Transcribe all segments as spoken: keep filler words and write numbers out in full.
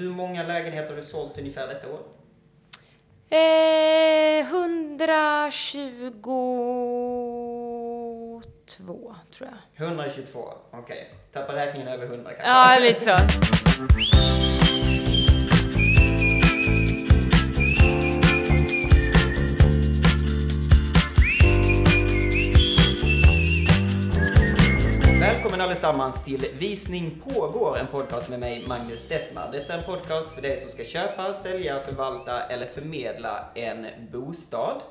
hur många lägenheter har du sålt ungefär detta år? Eh, hundratjugotvå tror jag. hundratjugotvå, okej. Okay. Tappar räkningen över hundra kanske. Ja, lite så. Välkommen allesammans till Visning pågår, en podcast med mig Magnus Detmar. Detta är en podcast för dig som ska köpa, sälja, förvalta eller förmedla en bostad.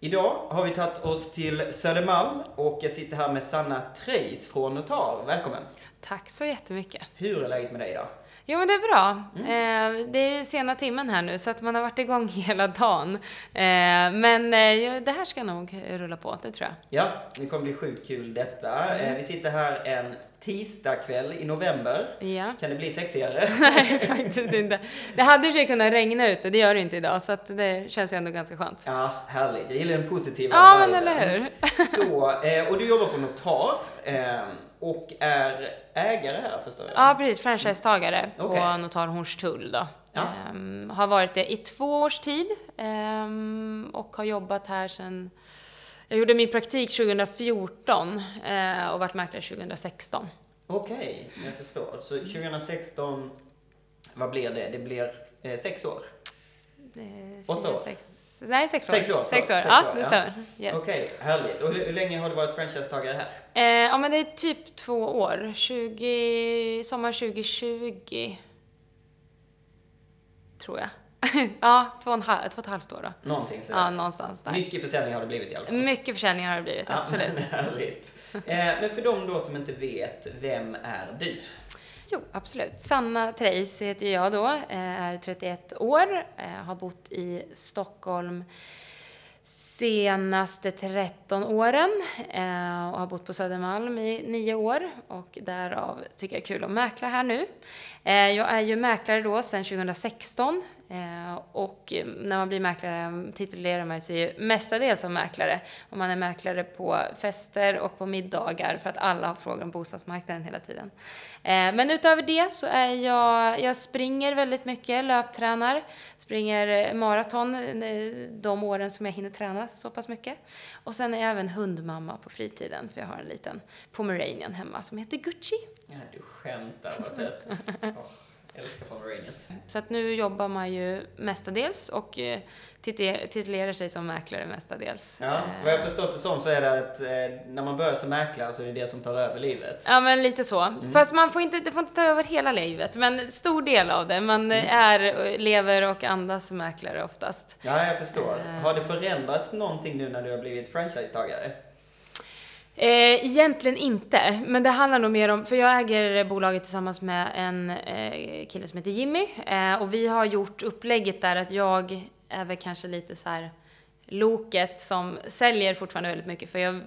Idag har vi tagit oss till Södermalm och jag sitter här med Sanna Treijs från Notar. Välkommen! Tack så jättemycket! Hur är läget med dig idag? Jo, men det är bra. Mm. Eh, det är sena timmen här nu så att man har varit igång hela dagen. Eh, men eh, det här ska nog rulla på, det tror jag. Ja, det kommer bli sjukt kul detta. Mm. Eh, vi sitter här en tisdagkväll i november. Ja. Kan det bli sexigare? Nej, faktiskt inte. Det hade ju kunnat regna ut och det gör det inte idag så att det känns ju ändå ganska skönt. Ja, härligt. Jag gillar den positiva. Ja, men eller hur? så, eh, och du jobbar på Notar. Eh, Och är ägare här förstår jag? Ja precis, franchisetagare mm. okay. på Notar Hornstull då. Ja. Ehm, har varit det i två års tid ehm, och har jobbat här sedan, jag gjorde min praktik tjugohundrafjorton eh, och varit mäklare tjugohundrasexton. Okej, okay, jag förstår. Så tjugohundrasexton, vad blir det? Det blir eh, sex år? Eh, Åtta år? Sex. Nej, sex år. Sex år, sex år. Sex ja, år, det stämmer. Ja. Yes. Okej, okay, härligt. Och hur, hur länge har du varit franchisetagare här? Eh, ja, men det är typ två år. tjugo, sommar tjugotjugo, tror jag. ja, två och, halv, två och ett halvt år då. Någonting sådär. Ja, någonstans där. Mycket försäljning har det blivit i alla fall. Mycket försäljning har det blivit, absolut. Ja, men, härligt. eh, men för dem då som inte vet, vem är du? Jo, absolut. Sanna Treijs heter jag då, är trettioett år, har bott i Stockholm senaste tretton åren och har bott på Södermalm i nio år och därav tycker jag är kul att mäkla här nu. Jag är ju mäklare då sedan tjugohundrasexton och när man blir mäklare titulerar man sig mestadels som mäklare och man är mäklare på fester och på middagar för att alla har frågor om bostadsmarknaden hela tiden. Men utöver det så är jag, jag springer väldigt mycket, löptränar, springer maraton de åren som jag hinner träna så pass mycket. Och sen är jag även hundmamma på fritiden för jag har en liten pomeranian hemma som heter Gucci. Ja, du skämtar vad sett. Så att nu jobbar man ju mestadels och titulerar sig som mäklare mestadels. Ja, vad jag förstått det som så är det att när man börjar som mäklare så är det det som tar över livet. Ja, men lite så. Mm. Fast man får inte, det får inte ta över hela livet, men stor del av det. Man mm. är, lever och andas som mäklare oftast. Ja, jag förstår. Äh... Har det förändrats någonting nu när du har blivit franchisetagare? Eh, egentligen inte, men det handlar nog mer om, för jag äger bolaget tillsammans med en eh, kille som heter Jimmy eh, och vi har gjort upplägget där att jag är väl kanske lite så här loket som säljer fortfarande väldigt mycket för jag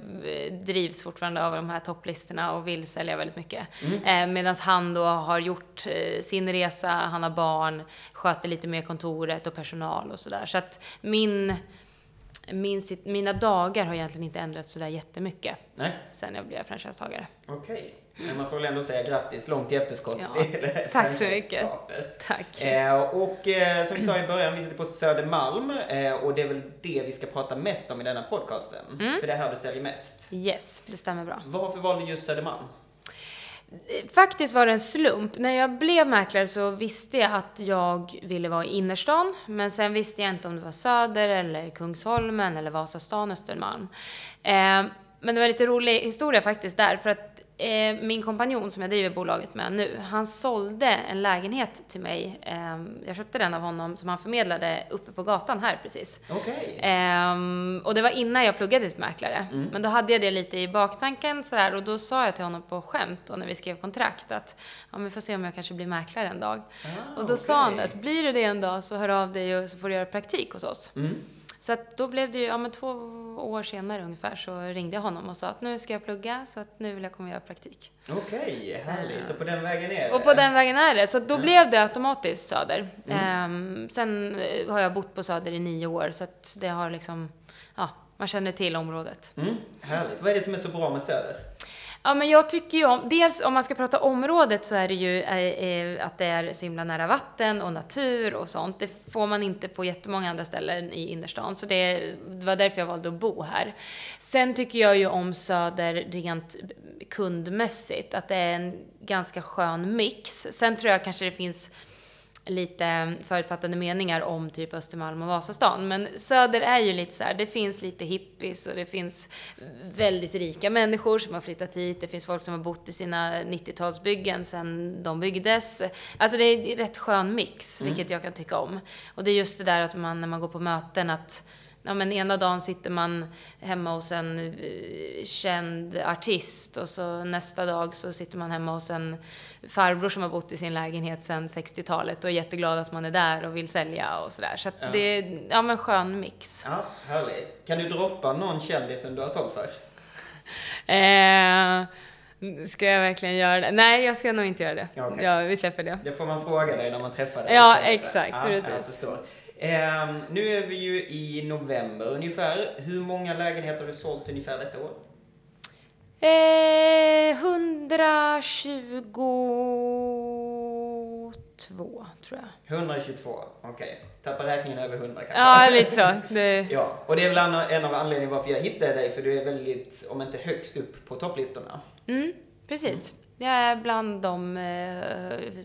drivs fortfarande av de här topplistorna och vill sälja väldigt mycket mm. eh, medan han då har gjort eh, sin resa, han har barn, sköter lite mer kontoret och personal och sådär så att min Min, mina dagar har egentligen inte ändrats så där jättemycket. Nej. Sen jag blev franchisetagare. Okej, men man får väl ändå säga grattis långt i efterskott ja. till tack så mycket. Tack. Eh, och eh, som vi sa i början, vi sitter på Södermalm eh, och det är väl det vi ska prata mest om i denna podcasten. Mm. För det är här du säljer mest. Yes, det stämmer bra. Varför valde du just Södermalm? Faktiskt var det en slump. När jag blev mäklare så visste jag att jag ville vara i innerstan. Men sen visste jag inte om det var Söder eller Kungsholmen eller Vasastan, Östermalm. Eh, men det var en lite rolig historia faktiskt där. För att eh, min kompanjon som jag driver bolaget med nu, han sålde en lägenhet till mig. Eh, jag köpte den av honom som han förmedlade uppe på gatan här precis. Okay. Eh, och det var innan jag pluggade till mäklare. Mm. Men då hade jag det lite i baktanken sådär, och då sa jag till honom på skämt och när vi skrev kontrakt att ja, men får se om jag kanske blir mäklare en dag. Ah, och då okay. sa han att blir du det en dag så hör av dig och så får du göra praktik hos oss. Mm. Så att då blev det ju, ja men två år senare ungefär så ringde jag honom och sa att nu ska jag plugga så att nu vill jag komma och göra praktik. Okej, härligt. Och på den vägen är det. Och på den vägen är det. Så då mm. blev det automatiskt Söder. Mm. Um, sen har jag bott på Söder i nio år så att det har liksom, ja man känner till området. Mm. Härligt. Vad är det som är så bra med Söder? Ja, men jag tycker ju om, dels om man ska prata området så är det ju eh, att det är så himla nära vatten och natur och sånt. Det får man inte på jättemånga andra ställen i innerstan, så det var därför jag valde att bo här. Sen tycker jag ju om Söder rent kundmässigt, att det är en ganska skön mix. Sen tror jag kanske det finns lite förutfattade meningar om typ Östermalm och Vasastan, men Söder är ju lite så här, det finns lite hippies och det finns väldigt rika människor som har flyttat hit, det finns folk som har bott i sina nittiotalsbyggen sedan de byggdes, alltså det är en rätt skön mix, vilket mm. jag kan tycka om. Och det är just det där att man, när man går på möten, att ja, men ena dagen sitter man hemma hos en uh, känd artist, och så nästa dag så sitter man hemma hos en farbror som har bott i sin lägenhet sedan sextiotalet och är jätteglad att man är där och vill sälja och sådär. Så att ja. Det är ja, men skön mix. Ja, härligt. Kan du droppa någon kändis som du har sålt för? eh... Ska jag verkligen göra det? Nej, jag ska nog inte göra det. Okay. Ja, vi släpper det. Det får man fråga dig när man träffar dig. Ja, exakt. Ja, precis. Jag förstår. Um, nu är vi ju i november ungefär. Hur många lägenheter har du sålt ungefär detta år? Eh, hundratjugotvå tror jag. hundratjugotvå, okej. Okay. Tappar räkningen över hundra kanske. Ja, lite så. Det... ja. Och det är väl en av anledningarna varför jag hittade dig, för du är väldigt, om inte högst upp på topplistorna. Mm, precis. Mm. Jag är bland de eh,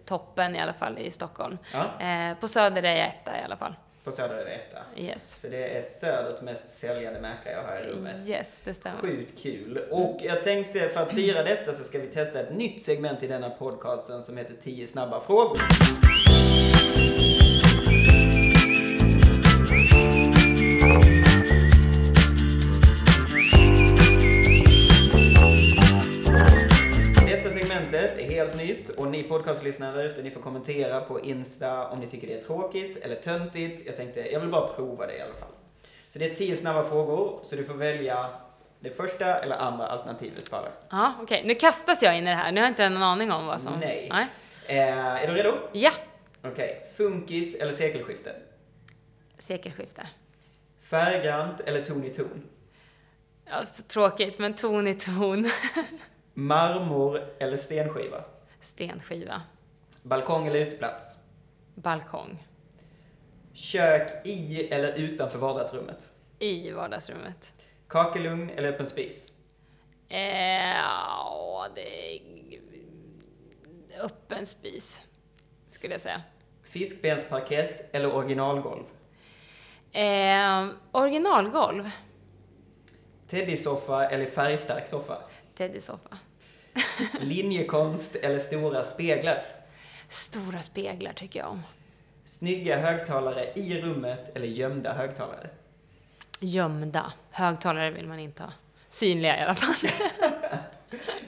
toppen i alla fall i Stockholm. Ja. Eh, på Söder är jag etta i alla fall. På Söder är det etta. Yes. Så det är Söders mest säljande mäklare jag har i rummet. Yes, det stämmer. Sjukt kul. Och jag tänkte, för att fira detta så ska vi testa ett nytt segment i denna podcasten som heter tio snabba frågor. Och ni podcastlyssnare ute, ni får kommentera på Insta om ni tycker det är tråkigt eller töntigt. Jag tänkte, jag vill bara prova det i alla fall. Så det är tio snabba frågor, så du får välja det första eller andra alternativet för det. Ja, okej. Okay. Nu kastas jag in i det här. Nu har jag inte en aning om vad som... Nej. Nej. Eh, är du redo? Ja. Okej. Okay. Funkis eller sekelskifte? Sekelskifte. Färggrant eller ton i ton? Ja, så tråkigt, men ton i ton. Marmor eller stenskiva? Stenskiva. Balkong eller uteplats? Balkong. Kök i eller utanför vardagsrummet? I vardagsrummet. Kakelugn eller öppen spis? Eh, ja, det är öppen spis skulle jag säga. Fiskbensparkett eller originalgolv? Eh, originalgolv. Teddysoffa eller färgstark soffa? Teddysoffa. Linjekonst eller stora speglar? Stora speglar tycker jag om. Snygga högtalare i rummet eller gömda högtalare? Gömda. Högtalare vill man inte ha. Synliga i alla fall.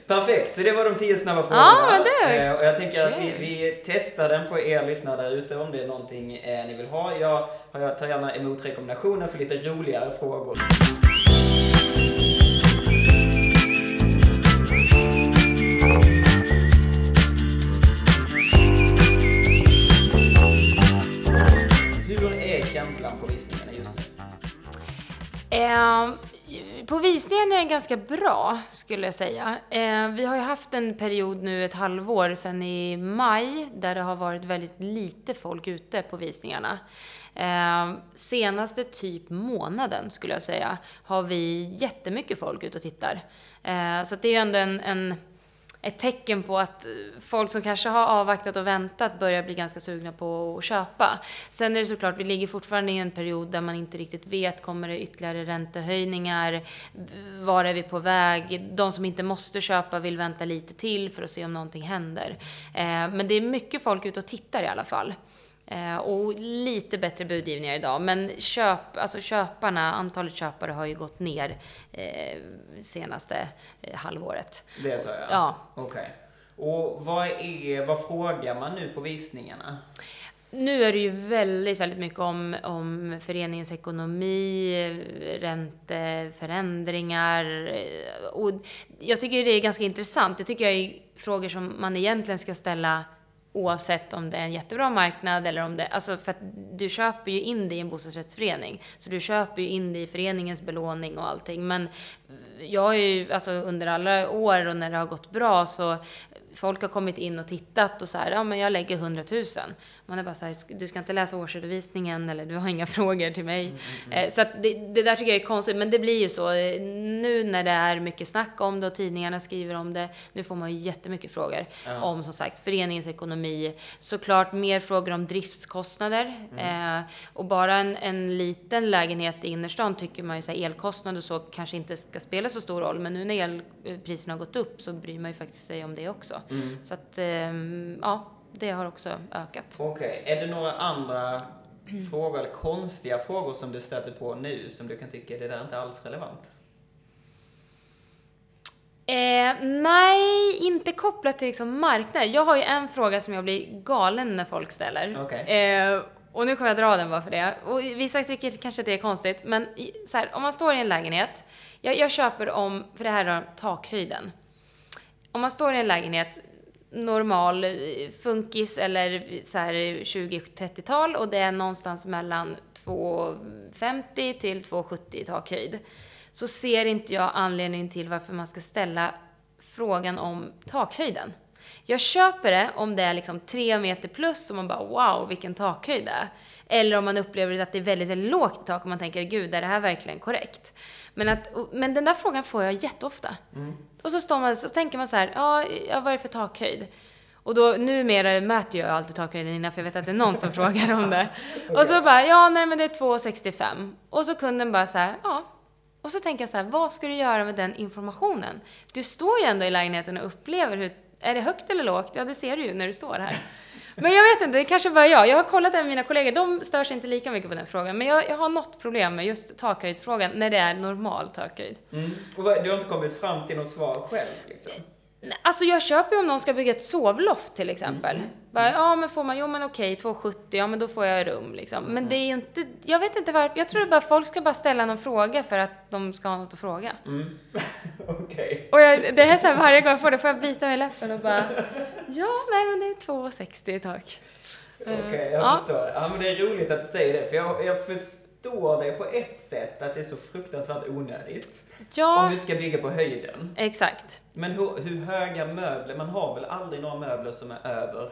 Perfekt, så det var de tio snabba frågorna. Ja, men det... Och jag tänker att vi, vi testar den på er lyssnare där ute om det är någonting eh, ni vill ha. Jag, jag tar gärna emot rekommendationer för lite roligare frågor. På visningarna just nu? Eh, på visningen är den ganska bra skulle jag säga. Eh, vi har ju haft en period nu ett halvår sedan i maj där det har varit väldigt lite folk ute på visningarna. Eh, senaste typ månaden skulle jag säga har vi jättemycket folk ute och tittar. Eh, så att det är ju ändå en... en ett tecken på att folk som kanske har avvaktat och väntat börjar bli ganska sugna på att köpa. Sen är det såklart, vi ligger fortfarande i en period där man inte riktigt vet, kommer det ytterligare räntehöjningar, var är vi på väg? De som inte måste köpa vill vänta lite till för att se om någonting händer. Men det är mycket folk ute och tittar i alla fall. Och lite bättre budgivningar idag, men köp, alltså köparna, antalet köpare har ju gått ner eh, senaste eh, halvåret. Det är så, ja. Ja. Okej. Och vad, är, vad frågar man nu på visningarna? Nu är det ju väldigt, väldigt mycket om, om föreningens ekonomi, ränteförändringar. Och jag tycker det är ganska intressant. Det tycker jag är frågor som man egentligen ska ställa oavsett om det är en jättebra marknad eller om det, alltså för att du köper ju in det i en bostadsrättsförening, så du köper ju in det i föreningens belåning och allting. Men jag har ju, alltså under alla år och när det har gått bra, så folk har kommit in och tittat och så här, ja men jag lägger hundratusen. Man är bara så här, du ska inte läsa årsredovisningen eller du har inga frågor till mig. Mm, mm. Så att det, det där tycker jag är konstigt, men det blir ju så. Nu när det är mycket snack om det och tidningarna skriver om det, nu får man ju jättemycket frågor ja. om, som sagt, föreningens ekonomi. Såklart mer frågor om driftskostnader. Mm. Eh, och bara en, en liten lägenhet i innerstan tycker man ju så här, elkostnad och så kanske inte ska spela så stor roll. Men nu när elpriserna har gått upp så bryr man ju faktiskt sig om det också. Mm. Så att, eh, ja. Det har också ökat. Okej, okay. Är det några andra frågor eller konstiga frågor som du stöter på nu som du kan tycka det där inte alls relevant? Eh, nej, inte kopplat till liksom marknaden. Jag har ju en fråga som jag blir galen när folk ställer. Okay. Eh, och nu kommer jag dra den bara för det. Och vissa tycker kanske att det är konstigt, men så här, om man står i en lägenhet, jag, jag köper om, för det här är takhöjden. Om man står i en lägenhet normal, funkis eller så här tjugo-trettiotal, och det är någonstans mellan tvåhundrafemtio till tvåhundrasjuttio takhöjd, så ser inte jag anledningen till varför man ska ställa frågan om takhöjden. Jag köper det om det är liksom tre meter plus och man bara wow, vilken takhöjd det är. Eller om man upplever att det är väldigt, väldigt lågt i tak och man tänker, gud, är det här verkligen korrekt? Men, att, men den där frågan får jag jätteofta. Mm. Och så, står man, så tänker man så här, ja, vad är det för takhöjd? Och då, numera möter jag alltid takhöjden innan, för jag vet att det är någon som frågar om det. Okay. Och så bara, ja, nej men det är tvåhundrasextiofem. Och så kunden bara så här, ja. Och så tänker jag så här, vad ska du göra med den informationen? Du står ju ändå i lägenheten och upplever, hur, är det högt eller lågt? Ja, det ser du ju när du står här. Men jag vet inte, det kanske bara jag. Jag har kollat med mina kollegor, de stör sig inte lika mycket på den frågan. Men jag, jag har något problem med just takhöjdsfrågan när det är normal takhöjd. Mm. Och du har inte kommit fram till något svar själv liksom? Alltså jag köper ju om någon ska bygga ett sovloft till exempel. Mm. Bara, ja men får man, jo men okej, tvåhundrasjuttio, ja men då får jag rum liksom. Men mm. det är ju inte, jag vet inte varför, jag tror bara folk ska bara ställa någon fråga för att de ska ha något att fråga. Mm. Okej. Okay. Och jag, det här så här, varje gång jag får det får jag bita mig i läppen och bara, ja nej men det är tvåhundrasextio tack. Okej, okay, jag uh, förstår. Ja men det är roligt att du säger det, för jag, jag förstår det på ett sätt att det är så fruktansvärt onödigt. Ja. Om du ska bygga på höjden. Exakt. Men hur, hur höga möbler, man har väl aldrig några möbler som är över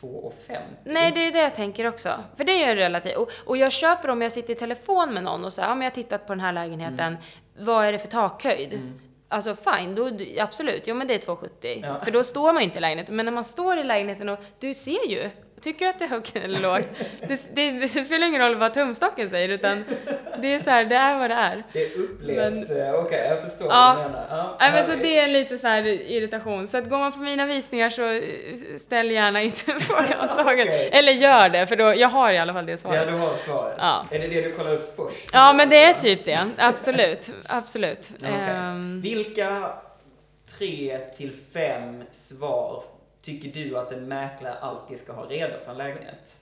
två komma femtio? Nej, det är det jag tänker också. För det är ju relativt. Och, och jag köper om jag sitter i telefon med någon och säger, ja men jag har tittat på den här lägenheten, mm. vad är det för takhöjd? Mm. Alltså fine, då, absolut, jo men det är tvåhundrasjuttio. Ja. För då står man ju inte i lägenheten. Men när man står i lägenheten och du ser ju, tycker att det är högt eller lågt? Det, det, det spelar ingen roll vad tumstocken säger, utan det är så här, det är vad det är. Det är upplevt, okej, okay, jag förstår ja, vad du menar. Ja, nej, men så det är lite så här irritation. Så att går man på mina visningar så ställ gärna inte frågan om taget. Okay. Eller gör det, för då, jag har i alla fall det svaret. Ja, du har svaret. Ja. Är det det du kollar upp först? Ja, men det är typ det. Absolut, absolut. Okay. Um... Vilka tre till fem svar tycker du att en mäklare alltid ska ha reda för en lägenhet?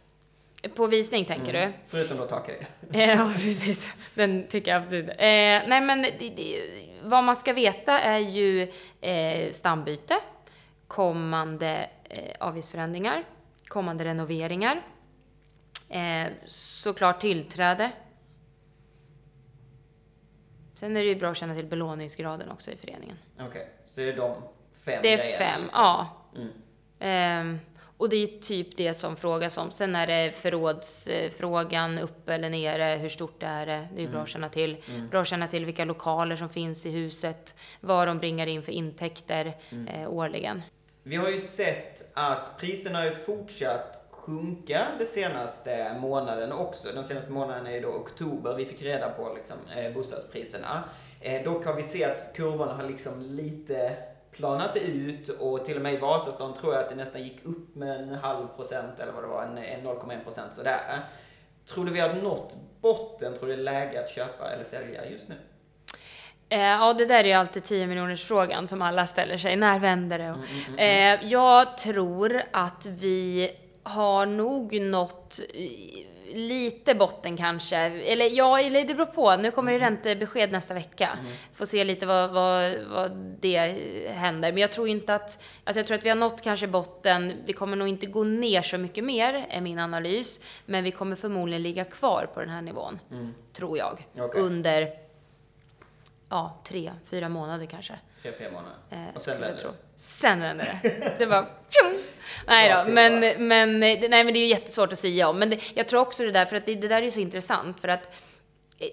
På visning tänker mm. du? Förutom att ta det. Ja, precis. Den tycker jag absolut. Eh, nej, men det, det, vad man ska veta är ju eh, stambyte, kommande eh, avgiftsförändringar, kommande renoveringar, eh, såklart tillträde. Sen är det ju bra att känna till belåningsgraden också i föreningen. Okej, okay. Så är det de fem? Det är grejer, fem, liksom. Ja. Mm. Um, och det är ju typ det som frågas om. Sen är det förrådsfrågan, uppe eller nere, hur stort det är. Det är ju mm. bra att känna till. Mm. Bra att känna till vilka lokaler som finns i huset, vad de bringar in för intäkter mm. eh, årligen. Vi har ju sett att priserna har ju fortsatt sjunka den senaste månaden också. Den senaste månaden är ju då oktober. Vi fick reda på liksom, eh, bostadspriserna. Eh, dock har vi sett att kurvorna har liksom lite planat ut, och till och med i Vasastan tror jag att det nästan gick upp med en halv procent eller vad det var, en noll komma en procent sådär. Tror du vi har nått botten? Tror du det är läge att köpa eller sälja just nu? Eh, ja, det där är ju alltid tio miljoners frågan som alla ställer sig. När vänder det? Mm, mm, mm. Eh, jag tror att vi har nog nått lite botten kanske. Eller ja, eller det beror på. Nu kommer det räntebesked nästa vecka. Mm. Får se lite vad, vad, vad det händer. Men jag tror inte att... Alltså jag tror att vi har nått kanske botten. Vi kommer nog inte gå ner så mycket mer, är min analys. Men vi kommer förmodligen ligga kvar på den här nivån. Mm. Tror jag. Okay. Under ja, tre, fyra månader kanske. Tre, fyra månader. Eh, Och sen vänder det. Sen vänder det. Det var... Nej då, men, men, nej, men det är ju jättesvårt att säga om. Men det, jag tror också det där, för att det, det där är så intressant. För att eh,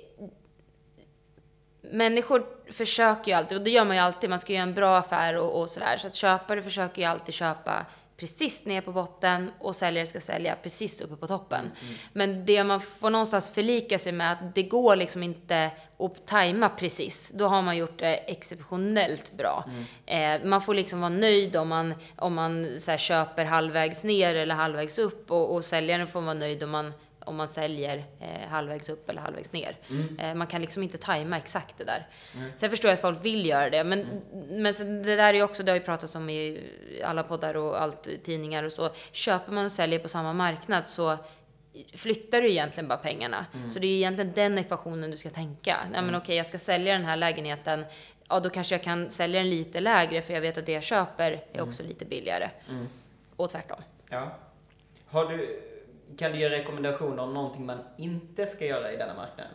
människor försöker ju alltid, och det gör man ju alltid. Man ska göra en bra affär och, och sådär. Så att köpare försöker ju alltid köpa precis ner på botten, och säljare ska sälja precis uppe på toppen. Mm. Men det man får någonstans förlika sig med, att det går liksom inte att tajma precis. Då har man gjort det exceptionellt bra. Mm. Eh, man får liksom vara nöjd om man, om man så här, köper halvvägs ner eller halvvägs upp, och, och säljaren får vara nöjd om man, om man säljer eh, halvvägs upp eller halvvägs ner. Mm. Eh, man kan liksom inte tajma exakt det där. Mm. Sen förstår jag att folk vill göra det. Men, mm. men det där är ju också, det har ju pratats om i alla poddar och allt, tidningar och så. Köper man och säljer på samma marknad så flyttar du egentligen bara pengarna. Mm. Så det är ju egentligen den ekvationen du ska tänka. Mm. Ja, men okej, jag ska sälja den här lägenheten. Ja, då kanske jag kan sälja den lite lägre, för jag vet att det jag köper är mm. också lite billigare. Mm. Och tvärtom. Ja. Har du... Kan du ge rekommendationer om någonting man inte ska göra i denna marknaden?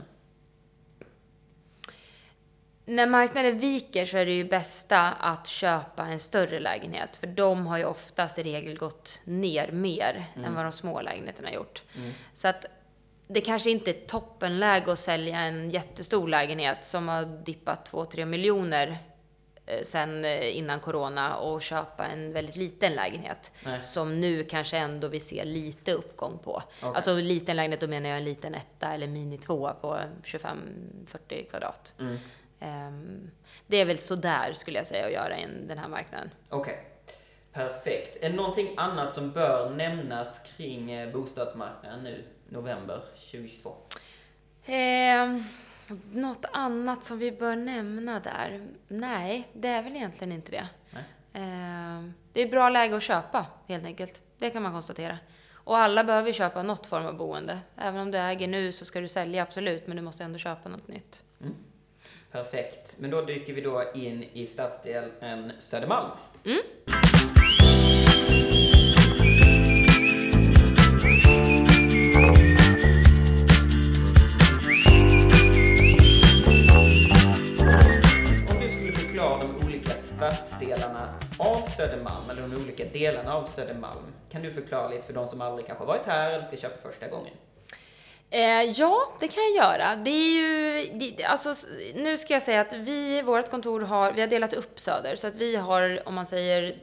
När marknaden viker så är det ju bästa att köpa en större lägenhet. För de har ju oftast i regel gått ner mer mm. än vad de små lägenheterna har gjort. Mm. Så att det kanske inte är toppenläge att sälja en jättestor lägenhet som har dippat två till tre miljoner sen innan corona, och köpa en väldigt liten lägenhet. Nej. Som nu kanske ändå vi ser lite uppgång på. Okay. Alltså liten lägenhet, då menar jag en liten etta eller mini tvåa på tjugofem till fyrtio kvadrat. Mm. Um, det är väl så där skulle jag säga att göra i den här marknaden. Okej, okay. Perfekt. Är någonting annat som bör nämnas kring bostadsmarknaden nu, november tjugohundratjugotvå? Um. Något annat som vi bör nämna där? Nej, det är väl egentligen inte det. Nej. Det är bra läge att köpa, helt enkelt. Det kan man konstatera. Och alla behöver köpa något form av boende. Även om du äger nu så ska du sälja, absolut. Men du måste ändå köpa något nytt. Mm. Perfekt. Men då dyker vi då in i stadsdelen Södermalm. Mm. Stadsdelarna av Södermalm, eller de olika delarna av Södermalm. Kan du förklara lite för de som aldrig kanske varit här eller ska köpa första gången? Eh, ja, det kan jag göra. Det är ju, det, alltså, nu ska jag säga att vi, vårt kontor har, vi har delat upp Söder. Så att vi har, om man säger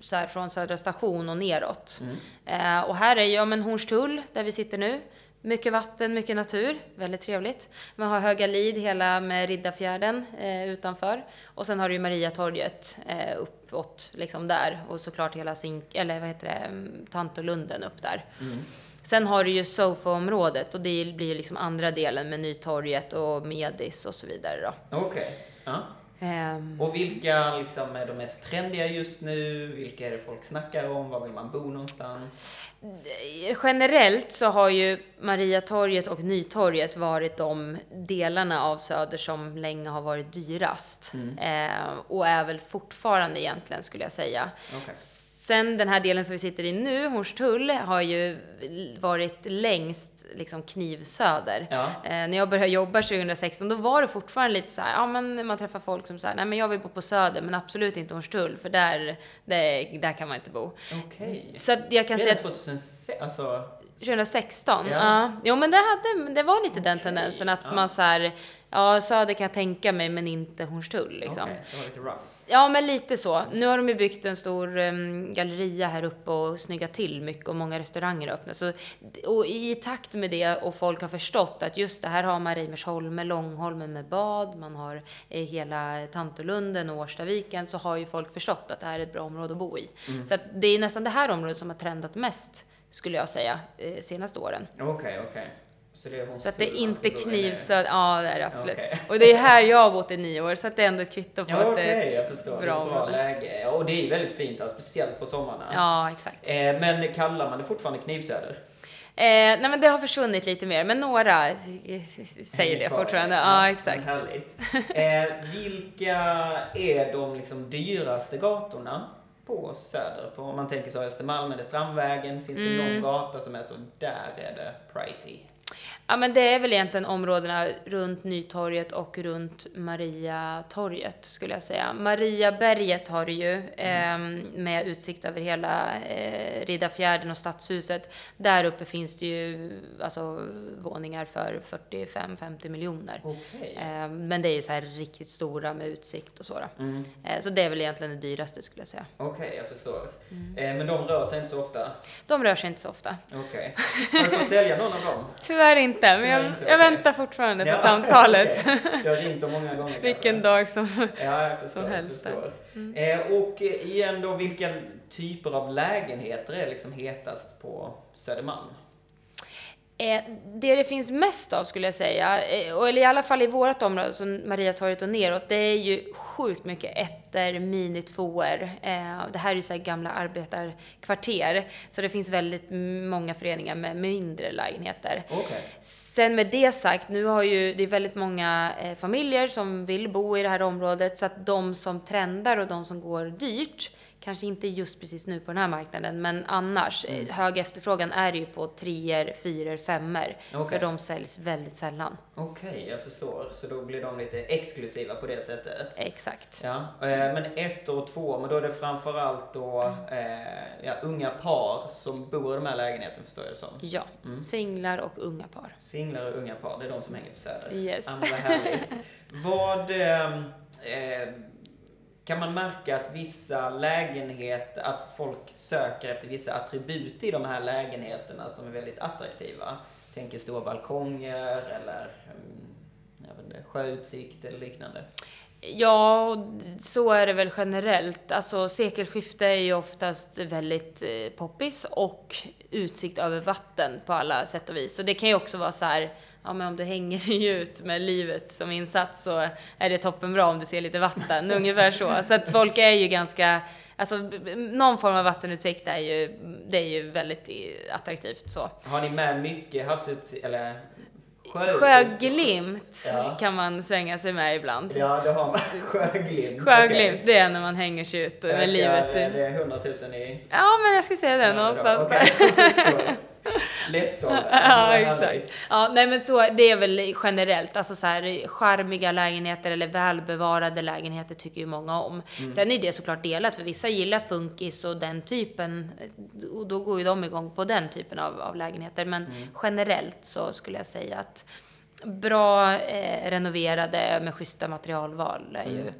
så här, från Södra station och neråt. Mm. Eh, och här är ju, men Hornstull, där vi sitter nu. Mycket vatten, mycket natur. Väldigt trevligt. Man har Höga Lid hela med Riddarfjärden eh, utanför. Och sen har du Mariatorget eh, uppåt liksom där. Och såklart hela Sink, eller vad heter det, Tantolunden upp där. Mm. Sen har du ju Sofo-området. Och det blir ju liksom andra delen med Nytorget och Medis och så vidare då. Okej. Okay. Ja. Um, och vilka liksom är de mest trendiga just nu? Vilka är det folk snackar om? Var vill man bo någonstans? Generellt så har ju Mariatorget och Nytorget varit de delarna av Söder som länge har varit dyrast. Mm. Eh, och är väl fortfarande egentligen, skulle jag säga. Okay. Sen den här delen som vi sitter i nu, Hornstull, har ju varit längst liksom Knivsöder. Ja. Eh, när jag började jobba tjugohundrasexton, då var det fortfarande lite så här, ja, men man träffar folk som säger, nej men jag vill bo på Söder, men absolut inte Hornstull, för där, där, där kan man inte bo. Okej. Okay. Så att jag kan säga tjugohundrasexton, alltså... tjugohundrasexton, ja. ja. Jo, men det, hade, det var lite okay. Den tendensen att ja. man så här, ja, Söder kan jag tänka mig, men inte Hornstull liksom. Okej, okay. Det var lite rough. Ja, men lite så. Nu har de ju byggt en stor um, galleria här uppe och snyggat till mycket, och många restauranger öppnas. Så, och i takt med det, och folk har förstått att just det här, har man Reimersholm med Långholmen med bad, man har eh, hela Tantolunden och Årstaviken, så har ju folk förstått att det här är ett bra område att bo i. Mm. Så att det är nästan det här området som har trendat mest, skulle jag säga, eh, senaste åren. Okej, okay, okej. Okay. Så, det så att det är inte Knivsöder. Ja, det är det absolut. Okay. Och det är här jag har bott i nio år, så att det är ändå ett kvitto på ja, att okay, det är ett jag förstår. Bra, bra läge. Ja, och det är väldigt fint, alltså, speciellt på sommarna. Ja, exakt. Eh, men kallar man det fortfarande Knivsöder? Eh, nej, men det har försvunnit lite mer, men några säger det fortfarande. Ja, ja, exakt. Härligt. Eh, vilka är de liksom dyraste gatorna på Söder? På, om man tänker så Östermalm eller Strandvägen, finns det mm. någon gata som är så där är det pricey? Ja, men det är väl egentligen områdena runt Nytorget och runt Mariatorget skulle jag säga. Mariaberget har det ju mm. eh, med utsikt över hela eh, Riddarfjärden och stadshuset. Där uppe finns det ju alltså, våningar för fyrtiofem till femtio miljoner. Okay. Eh, men det är ju så här riktigt stora med utsikt och sådär. Mm. Eh, så det är väl egentligen det dyraste skulle jag säga. Okej, okay, jag förstår. Mm. Eh, men de rör sig inte så ofta? De rör sig inte så ofta. Okej. Okay. Har du fått sälja någon av dem? Tyvärr inte. Inte, men jag, jag, inte, jag okay. väntar fortfarande på ja, samtalet. Okay. Jag har ringt många gånger. Vilken dag som, ja, jag förstår, som helst. Jag mm. eh, och igen då, vilka typer av lägenheter är liksom hetast på Södermalm? Eh, det det finns mest av skulle jag säga, eh, och, eller i alla fall i vårat område, så Mariatorget och neråt, det är ju sjukt mycket ettor, minitvåor. Eh, det här är ju så här gamla arbetarkvarter, så det finns väldigt många föreningar med mindre lägenheter. Okay. Sen med det sagt, nu har ju det är väldigt många eh, familjer som vill bo i det här området, så att de som trendar och de som går dyrt, kanske inte just precis nu på den här marknaden, men annars, mm. hög efterfrågan är ju på treor, fyror, femmer. Okay. För de säljs väldigt sällan. Okej, okay, jag förstår. Så då blir de lite exklusiva på det sättet. Exakt. Ja. Men ett och två, men då är det framförallt då, mm. ja, unga par som bor i de här lägenheten, förstår jag det som. Ja, mm. singlar och unga par. Singlar och unga par, det är de som hänger på Söder. Yes. Andra härligt. Vad... Eh, Kan man märka att vissa lägenheter, att folk söker efter vissa attribut i de här lägenheterna som är väldigt attraktiva? Tänker stora balkonger eller jag vet inte, sjöutsikt eller liknande. Ja, så är det väl generellt. Alltså sekelskifte är ju oftast väldigt poppis och utsikt över vatten på alla sätt och vis. Så det kan ju också vara så här, ja, men om du hänger ut med livet som insats så är det toppenbra om du ser lite vatten, ungefär så. Så att folk är ju ganska, alltså någon form av vattenutsikt är ju, det är ju väldigt attraktivt så. Har ni med mycket havsutsikt eller... Sjöglimt ja. Kan man svänga sig med ibland. Ja, det har man. Sjöglimt. Sjöglimt, okay. Det är när man hänger sig ut och med livet. Ja, det är hundratusen i... Ja, men jag skulle säga det ja, någonstans. Okej, okay. Lätt så. Ja, exakt. Ja, nej, men så, det är väl generellt. Alltså så här, charmiga lägenheter eller välbevarade lägenheter tycker ju många om. Mm. Sen är det såklart delat, för vissa gillar funkis och den typen. Och då går ju de igång på den typen av, av lägenheter. Men mm. generellt så skulle jag säga att bra eh, renoverade med schyssta materialval är mm. ju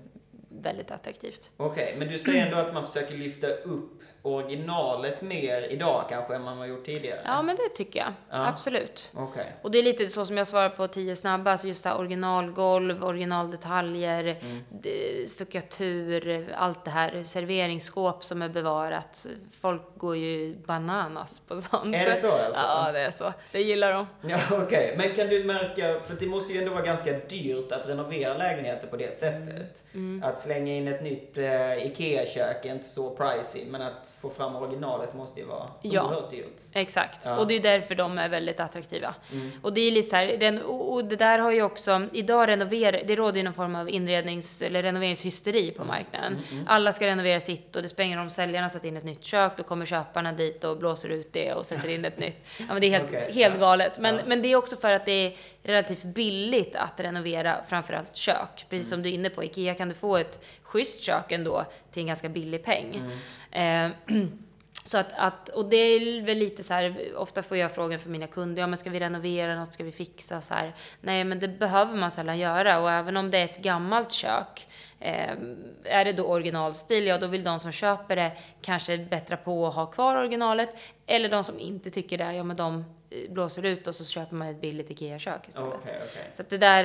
väldigt attraktivt. Okej, okay, men du säger ändå att man försöker lyfta upp originalet mer idag kanske än man har gjort tidigare. Ja, men det tycker jag. Ja. Absolut. Okay. Och det är lite så som jag svarar på tio snabba. Alltså just det här originalgolv, originaldetaljer, mm. stuckatur, allt det här. Serveringsskåp som är bevarat. Folk går ju bananas på sånt. Är det så alltså? Ja, det är så. Det gillar de. Ja, okej. Okay. Men kan du märka, för det måste ju ändå vara ganska dyrt att renovera lägenheter på det sättet. Mm. Att slänga in ett nytt eh, Ikea-kök är inte så pricey, men att få fram originalet måste ju vara oerhört dyrt. Ja, exakt. Ja. Och det är därför de är väldigt attraktiva. Mm. Och det är lite så här, den, och det där har ju också, idag renoverar, det råder ju någon form av inrednings- eller renoveringshysteri på marknaden. Mm. Mm. Alla ska renovera sitt och det spänger om säljarna satt in ett nytt kök, då kommer köparna dit och blåser ut det och sätter in ett nytt. Ja, men det är helt, okay. helt galet. Men, ja. men det är också för att det är relativt billigt att renovera framförallt kök. Precis som mm. du är inne på, Ikea kan du få ett schysst kök ändå till en ganska billig peng. Mm. Eh, så att, att, och det är väl lite så här, ofta får jag frågan för mina kunder, ja men ska vi renovera något, ska vi fixa så här? Nej, men det behöver man sällan göra, och även om det är ett gammalt kök, eh, är det då originalstil, ja då vill de som köper det kanske bättra på att ha kvar originalet, eller de som inte tycker det, ja men de blåser ut och så köper man ett billigt Ikea-kök istället. Okay, okay. Så att det där,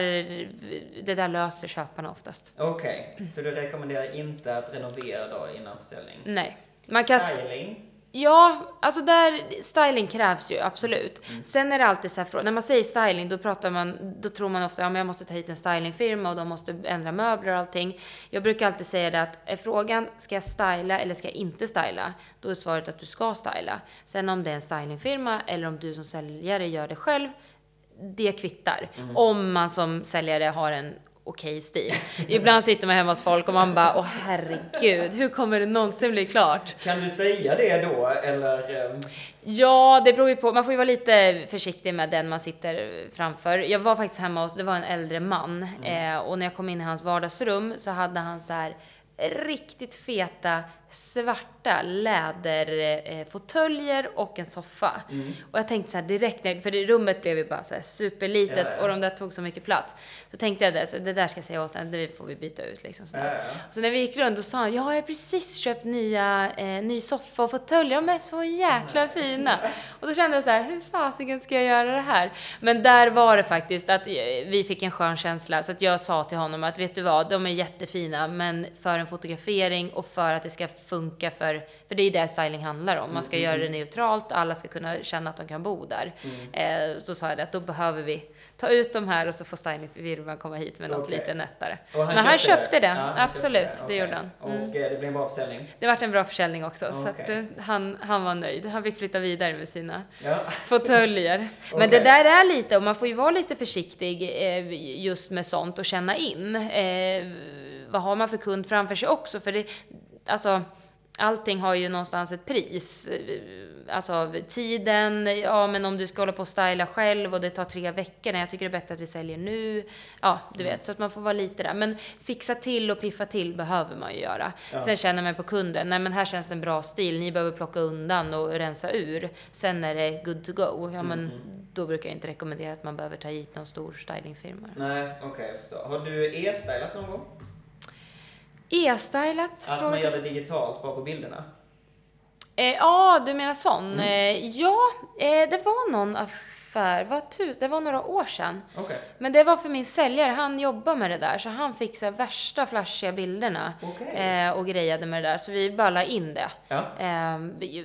det där löser köparna oftast. Okej, okay. Så du rekommenderar inte att renovera då innan försäljning? Nej. Man kan... Styling? Ja, alltså där styling krävs ju absolut. Mm. Sen är det alltid så här, när man säger styling då pratar man, då tror man ofta att ja, jag måste ta hit en stylingfirma och de måste ändra möbler och allting. Jag brukar alltid säga det att är frågan ska jag styla eller ska jag inte styla? Då är svaret att du ska styla. Sen om det är en stylingfirma eller om du som säljare gör det själv, det kvittar. Mm. Om man som säljare har en okej stil. Ibland sitter man hemma hos folk och man bara, åh herregud, hur kommer det någonsin bli klart? Kan du säga det då? Eller? Ja, det beror ju på. Man får ju vara lite försiktig med den man sitter framför. Jag var faktiskt hemma hos, det var en äldre man. Mm. Eh, och när jag kom in i hans vardagsrum så hade han så här riktigt feta svarta läderfåtöljer eh, och en soffa. Mm. Och jag tänkte så här direkt, för det rummet blev ju bara så här superlitet, ja, ja, och de där tog så mycket plats. Så tänkte jag det, så det där ska jag säga åt henne, det får vi byta ut liksom. Så, ja, ja. Så när vi gick runt och sa han, ja, jag har precis köpt nya, eh, ny soffa och fåtöljer, de är så jäkla fina. Och då kände jag så här, hur fasigen ska jag göra det här? Men där var det faktiskt att vi fick en skön känsla, så att jag sa till honom att vet du vad, de är jättefina, men för en fotografering och för att det ska funka för, för det är ju det styling handlar om. Man ska mm. göra det neutralt, alla ska kunna känna att de kan bo där. Mm. Eh, så sa jag det, att då behöver vi ta ut de här och så får stylingfirman komma hit med något okay. lite nättare. Han Men han köpte, köpte det, det. Ja, han absolut, köpte det. Okay. Det gjorde han. Mm. Och det blev en bra försäljning? Det var en bra försäljning också, okay. så att, uh, han, han var nöjd. Han fick flytta vidare med sina ja. fåtöljer. Men okay. det där är lite, och man får ju vara lite försiktig eh, just med sånt och känna in. Eh, vad har man för kund framför sig också? För det alltså, allting har ju någonstans ett pris. Alltså tiden, ja men om du ska hålla på och styla själv och det tar tre veckor, nej, jag tycker det är bättre att vi säljer nu. Ja, du vet, så att man får vara lite där. Men fixa till och piffa till behöver man ju göra. Ja. Sen känner man på kunden, nej men här känns en bra stil, ni behöver plocka undan och rensa ur. Sen är det good to go. Ja men mm-hmm. då brukar jag inte rekommendera att man behöver ta hit någon stor stylingfirma. Nej, okej, okay, jag förstår. Har du e-stylat någon gång? E-stylat? Alltså man gör det digitalt bara på bilderna? Ja, eh, ah, du menar sån. Mm. Eh, ja, eh, det var någon affär, var tu- det var några år sedan. Okay. Men det var för min säljare, han jobbar med det där. Så han fixade värsta flashiga bilderna okay. eh, och grejade med det där. Så vi bara la in det. Ja. Eh,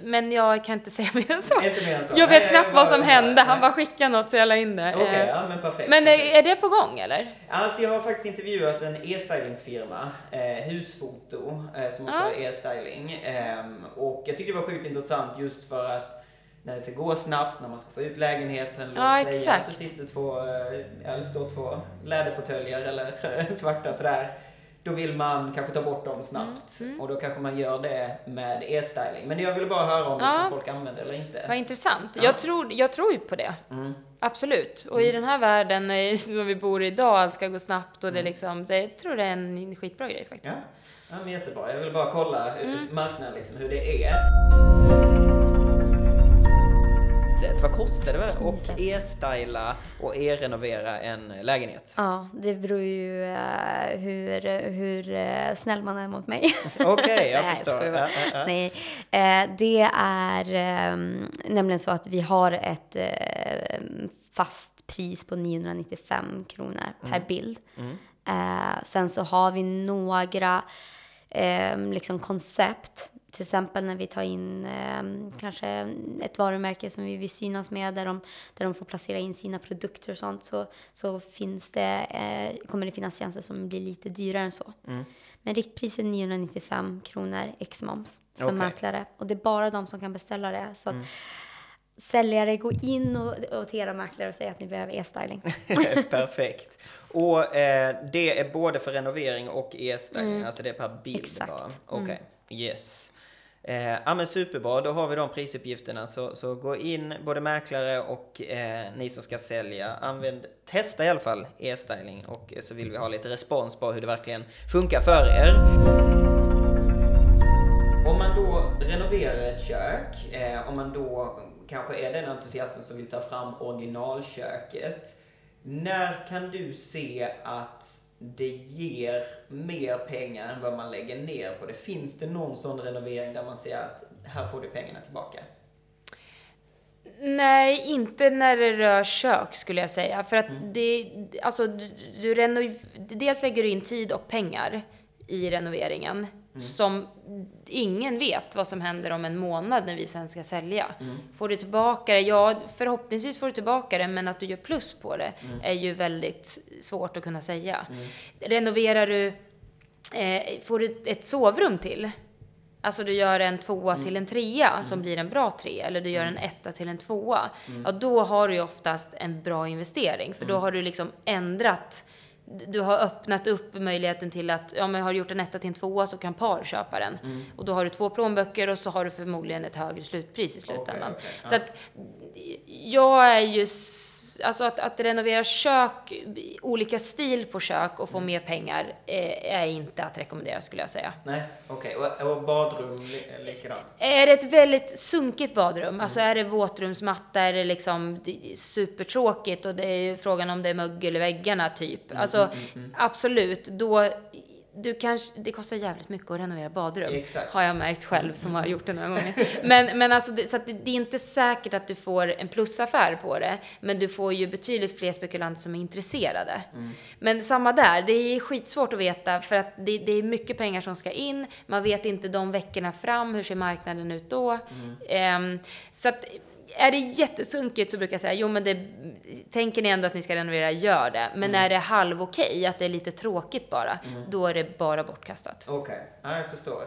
men jag kan inte säga mer än så. Inte mer än så. Jag vet nej, knappt jag vad som hände. Han bara skickade något så jag la in det. Okej, okay, eh, ja, men perfekt. Men perfekt. Är det på gång eller? Alltså jag har faktiskt intervjuat en e-stylingsfirma, eh, Husfoto, eh, som också ah. är e-styling. Eh, och jag tycker det var sjukt intressant just för att när det ska gå snabbt, när man ska få ut lägenheten, ja, låt säga att det sitter två, eller står två läderfåtöljer eller svarta sådär, då vill man kanske ta bort dem snabbt mm. Mm. och då kanske man gör det med e-styling. Men jag ville bara höra om ja. det som folk använder eller inte. Vad intressant. Ja. Jag tror, jag tror ju på det. Mm. Absolut. Och mm. i den här världen som vi bor i idag, allt ska gå snabbt och det mm. liksom, det, jag tror det är en skitbra grej faktiskt. Ja, ja men jättebra. Jag vill bara kolla mm. marknaden liksom, hur det är. Vad kostar det väl och e-styla och e-renovera en lägenhet? Ja, det beror ju uh, hur, hur uh, snäll man är mot mig. Okej, okay, jag nej, förstår. Jag uh, uh, uh. Nej, uh, det är um, nämligen så att vi har ett uh, fast pris på niohundranittiofem kronor per mm. bild. Mm. Uh, sen så har vi några um, liksom koncept. Till exempel när vi tar in eh, kanske ett varumärke som vi vill synas med, där de, där de får placera in sina produkter och sånt, så, så finns det, eh, kommer det finnas tjänster som blir lite dyrare än så. Mm. Men riktpriset är niohundranittiofem kronor ex-moms för okay. mäklare. Och det är bara de som kan beställa det. Så att mm. säljare, gå in och, och till era mäklare och säga att ni behöver e-styling. Perfekt. Och eh, det är både för renovering och e-styling, mm. alltså det är per bild. Exakt. Bara. Okej, okay. mm. yes. Eh, ja men superbra, då har vi de prisuppgifterna, så, så gå in både mäklare och eh, ni som ska sälja, använd, testa i alla fall e-styling, och så vill vi ha lite respons på hur det verkligen funkar för er. Om man då renoverar ett kök, eh, om man då kanske är den entusiasten som vill ta fram originalköket, när kan du se att det ger mer pengar än vad man lägger ner på det? Finns det någon sån renovering där man ser att här får du pengarna tillbaka? Nej, inte när det rör kök skulle jag säga. För att mm. det, alltså, du, du reno, dels lägger du in tid och pengar i renoveringen. Mm. Som ingen vet vad som händer om en månad när vi sen ska sälja. Mm. Får du tillbaka det? Ja, förhoppningsvis får du tillbaka det, men att du gör plus på det mm. är ju väldigt svårt att kunna säga. Mm. Renoverar du, eh, får du ett sovrum till? Alltså du gör en tvåa mm. till en trea mm. som blir en bra trea. Eller du gör en etta till en tvåa. Mm. Ja, då har du ju oftast en bra investering. För mm. då har du liksom ändrat... Du har öppnat upp möjligheten till att ja, men har du gjort en etta till en tvåa så kan par köpa den. Mm. Och då har du två plånböcker och så har du förmodligen ett högre slutpris i slutändan. Okay, okay. Så att jag är ju... Alltså att, att renovera kök, olika stil på kök och få mm. mer pengar eh, är inte att rekommendera, skulle jag säga. Nej, okej. Okay. Och, och badrum likadant? Är det ett väldigt sunkigt badrum? Mm. Alltså är det våtrumsmatta, är det liksom det är supertråkigt och det är frågan om det är mögel i väggarna typ. Mm, alltså mm, mm. absolut, då... Du kanske, det kostar jävligt mycket att renovera badrum. Exakt. Har jag märkt själv som har gjort det några gånger. Men, men alltså, så att det, det är inte säkert att du får en plusaffär på det. Men du får ju betydligt fler spekulanter som är intresserade. Mm. Men samma där, det är skitsvårt att veta. För att det, det är mycket pengar som ska in. Man vet inte de veckorna fram, hur ser marknaden ut då. Mm. Um, så att... Är det jättesunkigt så brukar jag säga, jo men det, tänker ni ändå att ni ska renovera, gör det. Men mm. är det halv okej, att det är lite tråkigt bara, mm. då är det bara bortkastat. Okej, okay. Jag förstår.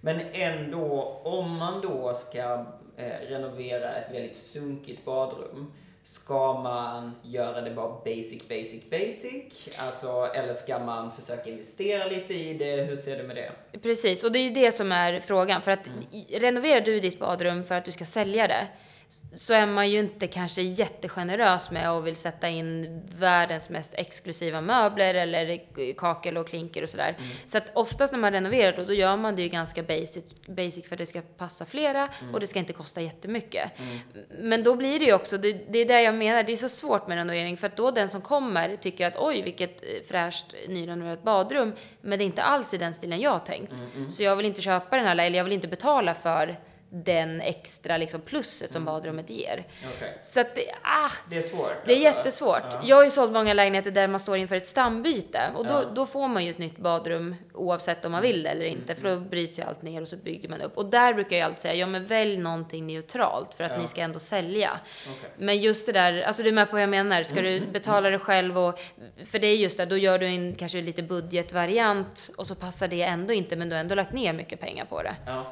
Men ändå, om man då ska eh, renovera ett väldigt sunkigt badrum, ska man göra det bara basic, basic, basic? Alltså, eller ska man försöka investera lite i det? Hur ser du med det? Precis, och det är ju det som är frågan. För att mm. renoverar du ditt badrum för att du ska sälja det, så är man ju inte kanske jättegenerös med och vill sätta in världens mest exklusiva möbler eller kakel och klinker och sådär. Mm. Så att oftast när man renoverar då, då gör man det ju ganska basic, basic för att det ska passa flera mm. och det ska inte kosta jättemycket. Mm. Men då blir det ju också, det, det är det jag menar, det är så svårt med renovering för att då den som kommer tycker att oj vilket fräscht nyrenoverat badrum, men det är inte alls i den stilen jag tänkt. Mm. Mm. Så jag vill inte köpa den här, eller jag vill inte betala för den extra liksom plusset som mm. badrummet ger. Okay. Så att det, ah, det är svårt. Det är alltså. Jättesvårt. Ja. Jag har ju sålt många lägenheter där man står inför ett stambyte. Och då, ja. då får man ju ett nytt badrum oavsett om man vill det eller inte. Mm. För då bryts ju allt ner och så bygger man upp. Och där brukar jag alltid säga, ja men välj någonting neutralt för att ja. ni ska ändå sälja. Okay. Men just det där, alltså du är med på vad jag menar. Ska mm. du betala dig själv och, för det är just det, då gör du en kanske lite budgetvariant och så passar det ändå inte, men du har ändå lagt ner mycket pengar på det. Ja.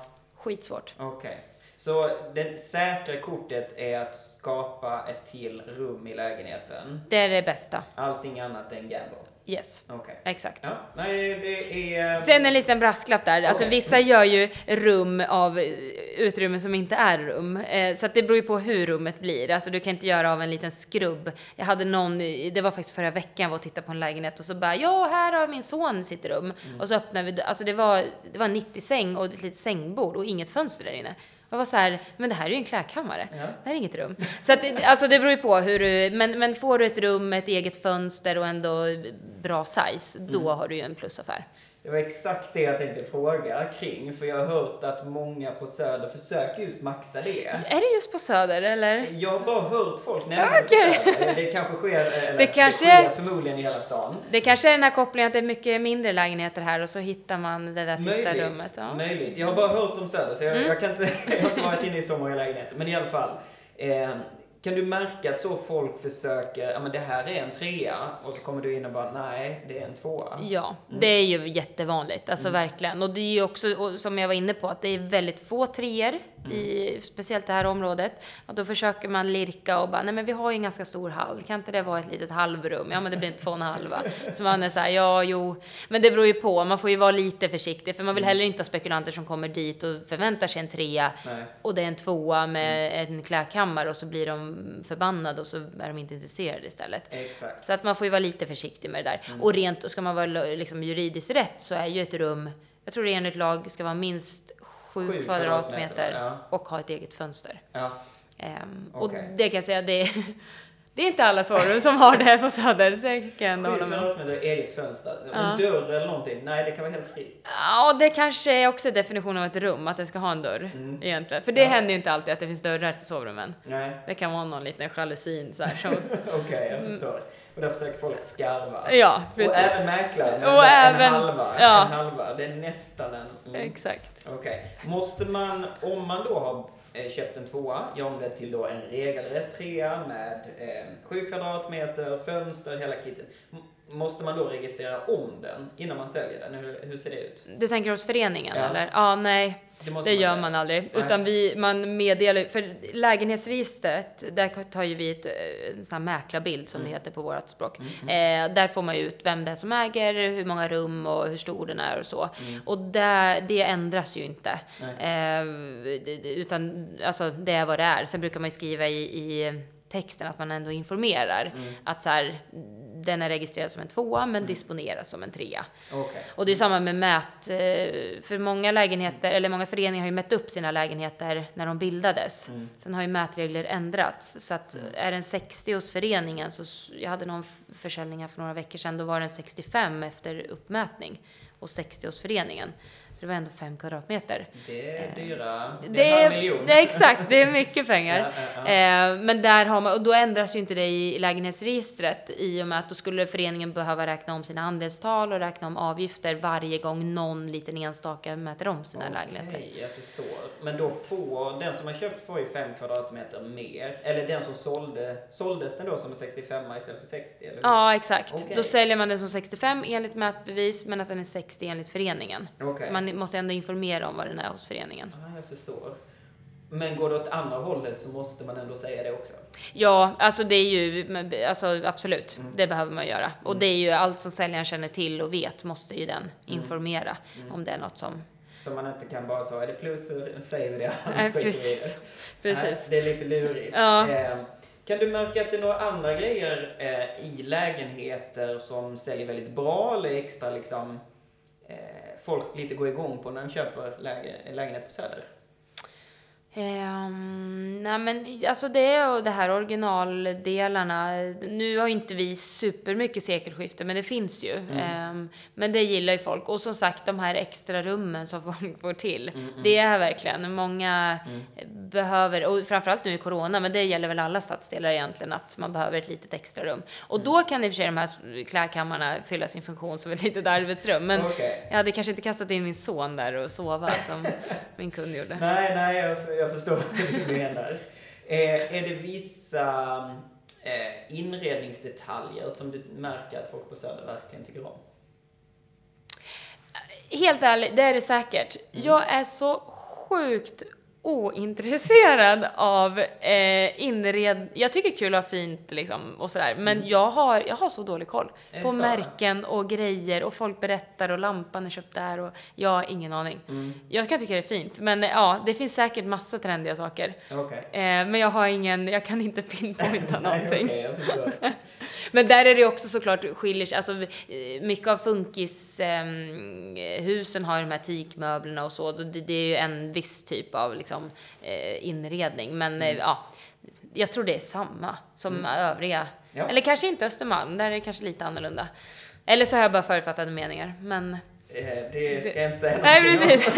Skitsvårt. Okej. Okay. Så det säkra kortet är att skapa ett till rum i lägenheten. Det är det bästa. Allting annat är en gamble. Yes. Okay. Exakt. Ja. Nej, det är... Sen en liten brasklapp där. Okay. Alltså, vissa gör ju rum av utrymmen som inte är rum. Eh, så att det beror ju på hur rummet blir. Alltså, du kan inte göra av en liten skrubb. Jag hade någon, det var faktiskt förra veckan, var och tittade på en lägenhet och så bara, ja här har min son sitt rum. Mm. Och så öppnade vi, alltså det var, det var nittio säng och ett litet sängbord och inget fönster där inne. Jag var så här, men det här är ju en klädkammare. Ja. Det här är inget rum. Så att, alltså det beror ju på hur du, men, men får du ett rum, ett eget fönster och ändå bra size, då mm. har du ju en plusaffär. Det var exakt det jag tänkte fråga kring, för jag har hört att många på Söder försöker just maxa det. Är det just på Söder, eller? Jag har bara hört folk nämna ah, okay. på Söder. Det kanske sker, eller det kanske, det sker förmodligen i hela stan. Det kanske är den här kopplingen att det är mycket mindre lägenheter här och så hittar man det där sista möjligt, rummet. Ja. Möjligt, jag har bara hört om Söder så jag, mm. jag, kan inte, jag har inte varit inne i så många lägenheter. Men i alla fall... Eh, Kan du märka att så folk försöker, ja men det här är en trea och så kommer du in och bara nej, det är en tvåa. Ja, mm. det är ju jättevanligt, alltså mm. verkligen. Och det är ju också, som jag var inne på, att det är väldigt få treor mm. i speciellt det här området. Och då försöker man lirka och bara, nej men vi har ju en ganska stor hall, kan inte det vara ett litet halvrum? Ja men det blir inte två och en halva. Så man är så här, ja jo, men det beror ju på, man får ju vara lite försiktig för man vill heller inte ha spekulanter som kommer dit och förväntar sig en trea nej. Och det är en tvåa med mm. en klädkammare och så blir de förbannade och så är de inte intresserade istället. Exakt. Så att man får ju vara lite försiktig med det där. Mm. Och rent, och ska man vara liksom juridiskt rätt så är ju ett rum, jag tror det enligt lag ska vara minst sju, sju kvadratmeter, kvadratmeter ja. Och ha ett eget fönster. Ja. Um, okay. Och det kan jag säga, det är Det är inte alla svaror som har det här på Söder. Säkert något med det eget fönster. En ja. Dörr eller någonting. Nej, det kan vara helt fritt. Ja, det kanske är också definitionen av ett rum. Att det ska ha en dörr mm. egentligen. För det ja. Händer ju inte alltid att det finns dörrar till sovrummen. Nej. Det kan vara någon liten jalusin så här. Som... Okej, okay, jag förstår. Och där försöker folk skarva. Ja, precis. Och även mäklaren. Och även... En halva. Ja. En halva. Det är nästan en... Mm. Exakt. Okej. Okay. Måste man, om man då har... köpt en tvåa, jag omvänt till då en regelrätt trea med eh, sju kvadratmeter, fönster, hela kitten. M- måste man då registrera om den innan man säljer den? Hur, hur ser det ut? Du tänker hos föreningen ja. Eller? Ja, nej. Det, det gör man, man aldrig. Nej. Utan vi, man meddelar, för lägenhetsregistret, där tar ju vi ett, en sån här mäklarbild som mm. det heter på vårt språk. Mm. Eh, där får man ut vem det är som äger, hur många rum och hur stor den är och så. Mm. Och där, det ändras ju inte. Eh, utan alltså, det är vad det är. Sen brukar man ju skriva i, i texten att man ändå informerar. Mm. Att så här... Den är registrerad som en tvåa men mm. disponeras som en trea. Okay. Och det är samma med mät. För många lägenheter, eller många föreningar har ju mätt upp sina lägenheter när de bildades. Mm. Sen har ju mätregler ändrats. Så att mm. är den sextio hos föreningen, så jag hade någon försäljning här för några veckor sedan, då var den sextiofem efter uppmätning och sextio hos föreningen. Så det var ändå fem kvadratmeter. Det är dyra. Det, det är en halv miljon. Det, exakt, det är mycket pengar. Ja, ja, ja. Men där har man, och då ändras ju inte det i lägenhetsregistret, i och med att då skulle föreningen behöva räkna om sina andelstal och räkna om avgifter varje gång någon liten enstaka mäter om sina okay, lägenheter. Okej, jag förstår. Men då får den som har köpt får ju fem kvadratmeter mer. Eller den som sålde, såldes den då som en sextiofem istället för sextio? Eller? Ja, exakt. Okay. Då säljer man den som sextiofem enligt mätbevis, men att den är sextio enligt föreningen. Okay. Så man måste ändå informera om vad den är hos föreningen. Ja, jag förstår. Men går det åt andra hållet så måste man ändå säga det också. Ja, alltså det är ju alltså absolut, mm. det behöver man göra. Och mm. det är ju allt som säljaren känner till och vet måste ju den informera mm. Mm. om det är något som... Så man inte kan bara säga, är det plus så säger vi det. Nej, precis. Precis. Nej, det är lite lurigt. Ja. Eh, Kan du märka att det är några andra grejer eh, i lägenheter som säljer väldigt bra eller extra liksom... Eh, folk lite går igång på när de köper läge, lägenhet på Söder? Um, nej men alltså det är och det här originaldelarna. Nu har ju inte vi supermycket sekelskifte, men det finns ju. Mm. Um, men det gillar ju folk. Och som sagt, de här extra rummen som folk får till. Mm, mm. Det är verkligen många mm. behöver, och framförallt nu i corona, men det gäller väl alla stadsdelar egentligen, att man behöver ett litet extra rum. Och mm. då kan i och för sig de här klädkammarna fylla sin funktion som ett litet arbetsrum. Men okay. jag hade kanske inte kastat in min son där och sova som min kund gjorde. Nej, nej, jag Jag förstår vad du menar. Eh, är det vissa eh, inredningsdetaljer som du märker att folk på Söder verkligen tycker om? Helt ärligt, det är det säkert. Mm. Jag är så sjukt ointresserad av eh, inred... Jag tycker kul och fint liksom, och sådär. Men mm. jag, har, jag har så dålig koll på så? Märken och grejer. Och folk berättar och lampan är köpt där. Och jag har ingen aning. Mm. Jag kan tycka det är fint. Men ja, det finns säkert massa trendiga saker. Okay. Eh, men jag har ingen... Jag kan inte pinpointa någonting. Nej, okay, jag men där är det också såklart skiljer sig. Alltså, mycket av funkishusen eh, har de här teakmöblerna och så. Det, det är ju en viss typ av liksom, Som, eh, inredning men mm. eh, ja, jag tror det är samma som mm. övriga ja. Eller kanske inte Östermalm, där är det kanske lite annorlunda, eller så har jag bara förutfattade meningar men... eh, det ska jag inte säga nej, precis.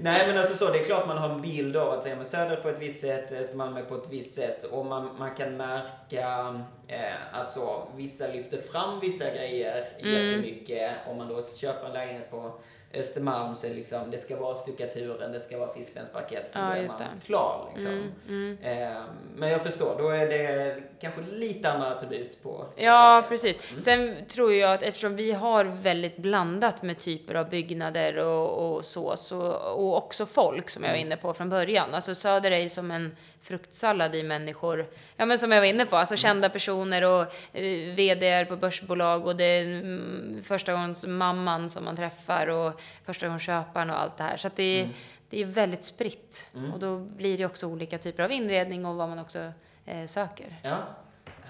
Nej men alltså så, det är klart man har en bild av att säga med Söder på ett visst sätt, Östermalm är på ett visst sätt, och man, man kan märka eh, att så, vissa lyfter fram vissa grejer mm. jättemycket. Om man då köper en lägenhet på Östermalm så liksom, det ska vara stuckaturen, det ska vara fiskbensparkett, ja, då är man klar liksom. Mm, mm. Eh, men jag förstår, då är det kanske lite andra attribut på. Ja, precis. Mm. Sen tror jag att eftersom vi har väldigt blandat med typer av byggnader och, och så, så, och också folk som jag var inne på från början. Alltså Söder är ju som en fruktsallad i människor, ja men som jag var inne på, alltså mm. kända personer och uh, vd:ar på börsbolag, och det är mm, första gångs mamman som man träffar och första gångs köparen och allt det här, så att det, mm. det är väldigt spritt mm. och då blir det också olika typer av inredning och vad man också eh, söker. Ja,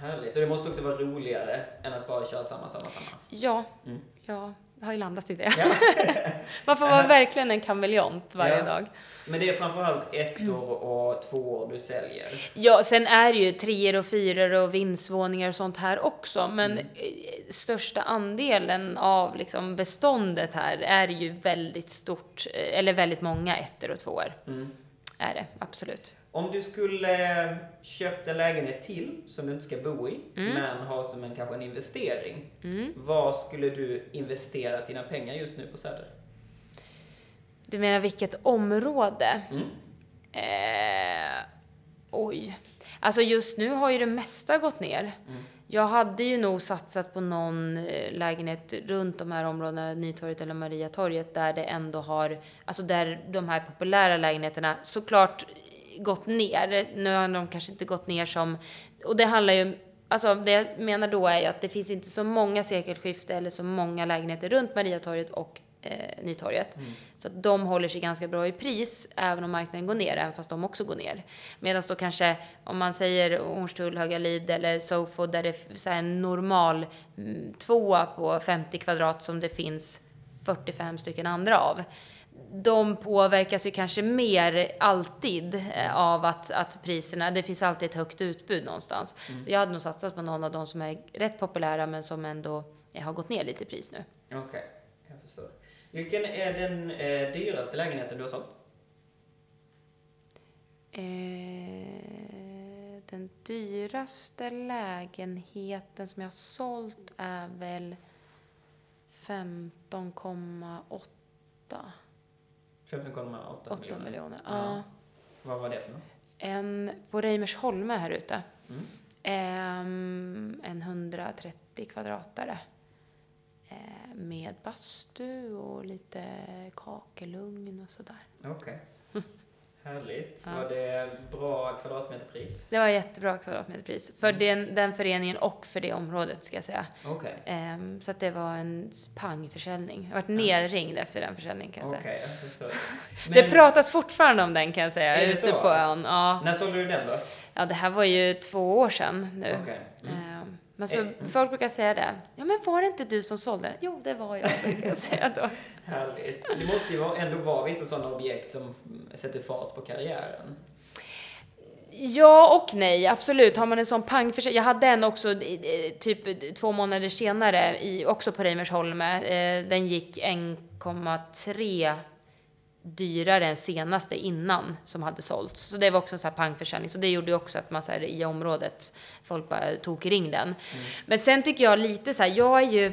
härligt, och det måste också vara roligare än att bara köra samma, samma, samma. Ja, mm. ja har ju landat i det. Ja. Man får vara verkligen en kameleont varje ja. dag. Men det är framförallt ettor och tvåor du säljer. Ja, sen är det ju treor och fyror och vindsvåningar och sånt här också. Men mm. största andelen av liksom beståndet här är ju väldigt stort, eller väldigt många ettor och tvåor. Mm. Är det, absolut. Om du skulle köpt en lägenhet till som du inte ska bo i, mm. men ha som en kanske en investering. Mm. Vad skulle du investera dina pengar just nu på Söder? Du menar vilket område? Mm. Eh, oj. Alltså just nu har ju det mesta gått ner. Mm. Jag hade ju nog satsat på någon lägenhet runt de här områdena, Nytorget eller Mariatorget, där det ändå har, alltså där de här populära lägenheterna såklart gått ner. Nu har de kanske inte gått ner som, och det handlar ju, alltså det jag menar då är ju att det finns inte så många sekelskifte eller så många lägenheter runt Mariatorget och eh, Nytorget. Mm. Så att de håller sig ganska bra i pris även om marknaden går ner, även fast de också går ner. Medan då kanske, om man säger Hornstull, Höga Lid eller Sofo, där det är så här en normal mm, tvåa på femtio kvadrat som det finns fyrtiofem stycken andra av. De påverkas ju kanske mer alltid av att, att priserna, det finns alltid ett högt utbud någonstans. Mm. Så jag hade nog satsat på någon av de som är rätt populära men som ändå har gått ner lite i pris nu. Okej, okay. Jag förstår. Vilken är den eh, dyraste lägenheten du har sålt? Eh, den dyraste lägenheten som jag har sålt är väl femton komma åtta. femton komma åtta miljoner. miljoner. Ja. Vad var det för något? En på Reimersholm här ute. Mm. Ehm, en hundratrettio kvadratare. Ehm, med bastu och lite kakelugn och sådär. Okej. Okay. Härligt. Ja. Var det bra kvadratmeterpris? Det var jättebra kvadratmeterpris. För mm. den, den föreningen och för det området ska jag säga. Okay. Um, så att det var en pangförsäljning. Jag har varit mm. nedringd efter den försäljningen kan jag okay, säga. Jag förstår. Men det pratas fortfarande om den kan jag säga. Är det ute så? På ön. Ja. När sålde du den då? Ja, det här var ju två år sedan nu. Okay. Mm. Um, men så mm. folk brukar säga det. Ja, men var det inte du som sålde den? Jo, det var jag brukar jag säga då. Härligt. Det måste ju ändå vara vissa sådana objekt som sätter fart på karriären. Ja och nej, absolut. Har man en sån pangförsäljning. Jag hade en också typ två månader senare i, också på Reimersholm. Den gick en komma tre dyrare än senaste innan som hade sålts. Så det var också en sån här pangförsäljning. Så det gjorde ju också att man så här, i området folk bara tog kring den. Mm. Men sen tycker jag lite så här, jag är ju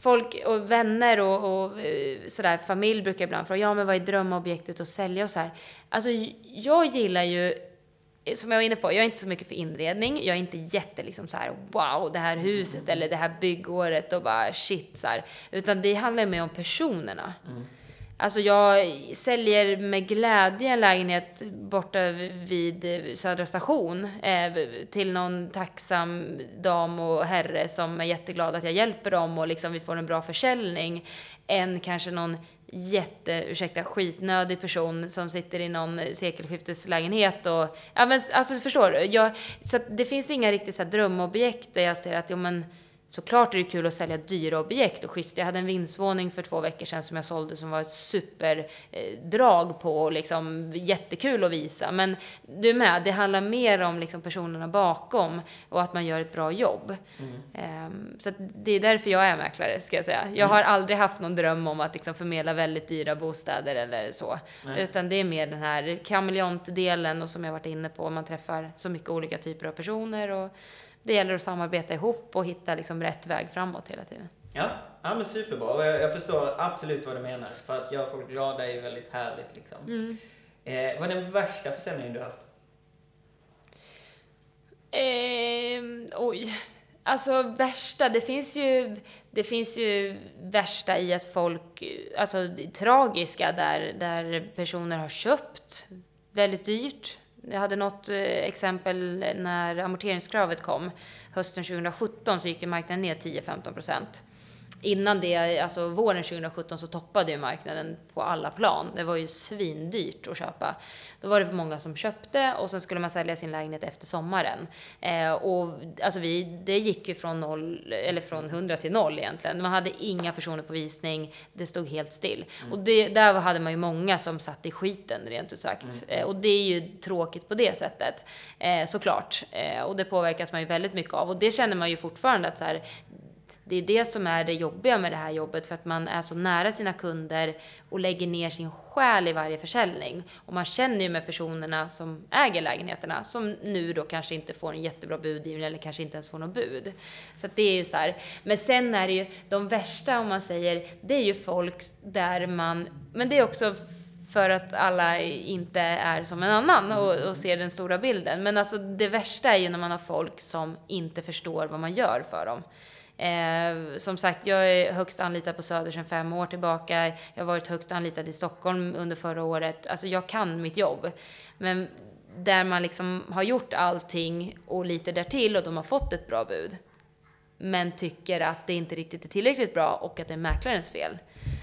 folk och vänner och, och sådär, familj brukar ibland fråga, ja men vad är drömobjektet att sälja och så här. Alltså jag gillar ju, som jag var inne på, jag är inte så mycket för inredning. Jag är inte jätte liksom så här, wow, det här huset mm. eller det här byggåret och bara shit så här. Utan det handlar mer om personerna. Mm. Alltså jag säljer med glädje en lägenhet borta vid Södra station eh, till någon tacksam dam och herre som är jätteglad att jag hjälper dem och liksom vi får en bra försäljning. Än kanske någon jätte, ursäkta, skitnödig person som sitter i någon sekelskifteslägenhet och, ja men alltså förstår du, jag, så att det finns inga riktigt så här drömobjekt där jag ser att jo men såklart är det kul att sälja dyra objekt och schysst. Jag hade en vindsvåning för två veckor sedan som jag sålde som var ett superdrag på och liksom jättekul att visa. Men du med, det handlar mer om liksom personerna bakom och att man gör ett bra jobb. Mm. Um, så det är därför jag är mäklare ska jag säga. Jag har mm. aldrig haft någon dröm om att liksom förmedla väldigt dyra bostäder eller så. Nej. Utan det är mer den här kameleontdelen och som jag varit inne på. Man träffar så mycket olika typer av personer och det gäller att samarbeta ihop och hitta liksom rätt väg framåt hela tiden. Ja, ja men superbra. Jag, jag förstår absolut vad du menar. För att göra folk glada är ju väldigt härligt. Liksom. Mm. Eh, vad är den värsta försäljningen du har haft? Eh, oj. Alltså värsta, det finns ju det finns ju värsta i att folk, alltså tragiska där, där personer har köpt väldigt dyrt. Jag hade något exempel när amorteringskravet kom. Hösten tjugosjutton så gick marknaden ner tio till femton procent innan det, alltså våren tjugosjutton, så toppade ju marknaden på alla plan. Det var ju svindyrt att köpa. Då var det för många som köpte och sen skulle man sälja sin lägenhet efter sommaren. Eh, och alltså vi, det gick ju från noll, eller från hundra till noll egentligen. Man hade inga personer på visning, det stod helt still. Mm. Och det, där hade man ju många som satt i skiten rent ut sagt. Mm. Eh, och det är ju tråkigt på det sättet, eh, såklart. Eh, och det påverkas man ju väldigt mycket av. Och det känner man ju fortfarande att så här... Det är det som är det jobbiga med det här jobbet, för att man är så nära sina kunder och lägger ner sin själ i varje försäljning. Och man känner ju med personerna som äger lägenheterna, som nu då kanske inte får en jättebra budgivning eller kanske inte ens får något bud. Så att det är ju så här. Men sen är det ju de värsta, om man säger, det är ju folk där man, men det är också för att alla inte är som en annan och, och ser den stora bilden. Men alltså det värsta är ju när man har folk som inte förstår vad man gör för dem. Eh, som sagt, jag är högst anlitad på Söder sedan fem år tillbaka. Jag har varit högst anlitad i Stockholm under förra året. Alltså jag kan mitt jobb. Men där man liksom har gjort allting och lite därtill, och de har fått ett bra bud, men tycker att det inte riktigt är tillräckligt bra och att det är mäklarens fel.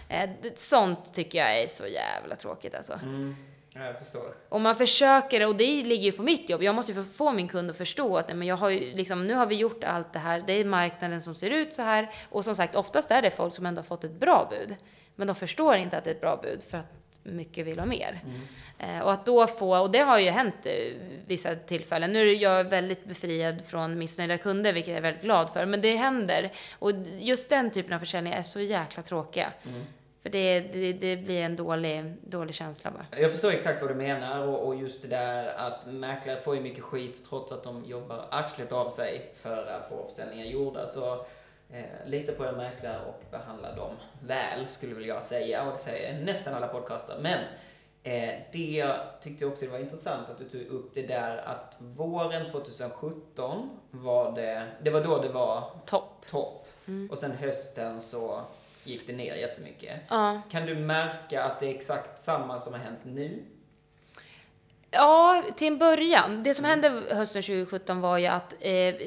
eh, Sånt tycker jag är så jävla tråkigt alltså. Mm. Ja, jag förstår. Och man försöker, och det ligger ju på mitt jobb. Jag måste ju få min kund att förstå att nej, men jag har ju, liksom, nu har vi gjort allt det här. Det är marknaden som ser ut så här. Och som sagt, oftast är det folk som ändå har fått ett bra bud, men de förstår inte att det är ett bra bud, för att mycket vill ha mer. Mm. eh, Och att då få, och det har ju hänt eh, vissa tillfällen. Nu är jag väldigt befriad från missnöjda kunder, vilket jag är väldigt glad för, men det händer. Och just den typen av försäljning är så jäkla tråkiga. Mm. För det, det, det blir en dålig, dålig känsla bara. Jag förstår exakt vad du menar, och, och just det där att mäklare får ju mycket skit trots att de jobbar arslet av sig för att få försäljningar gjorda. Så eh, lita på er mäklare och behandla dem väl, skulle väl jag säga. Och det säger nästan alla podcaster. Men eh, det jag tyckte också det var intressant att du tog upp det där att våren tjugosjutton var det, det var då det var topp. Top. Mm. Och sen hösten så... gick det ner jättemycket. Ja. Kan du märka att det är exakt samma som har hänt nu? Ja, till en början. Det som mm. hände hösten tjugosjutton var ju att...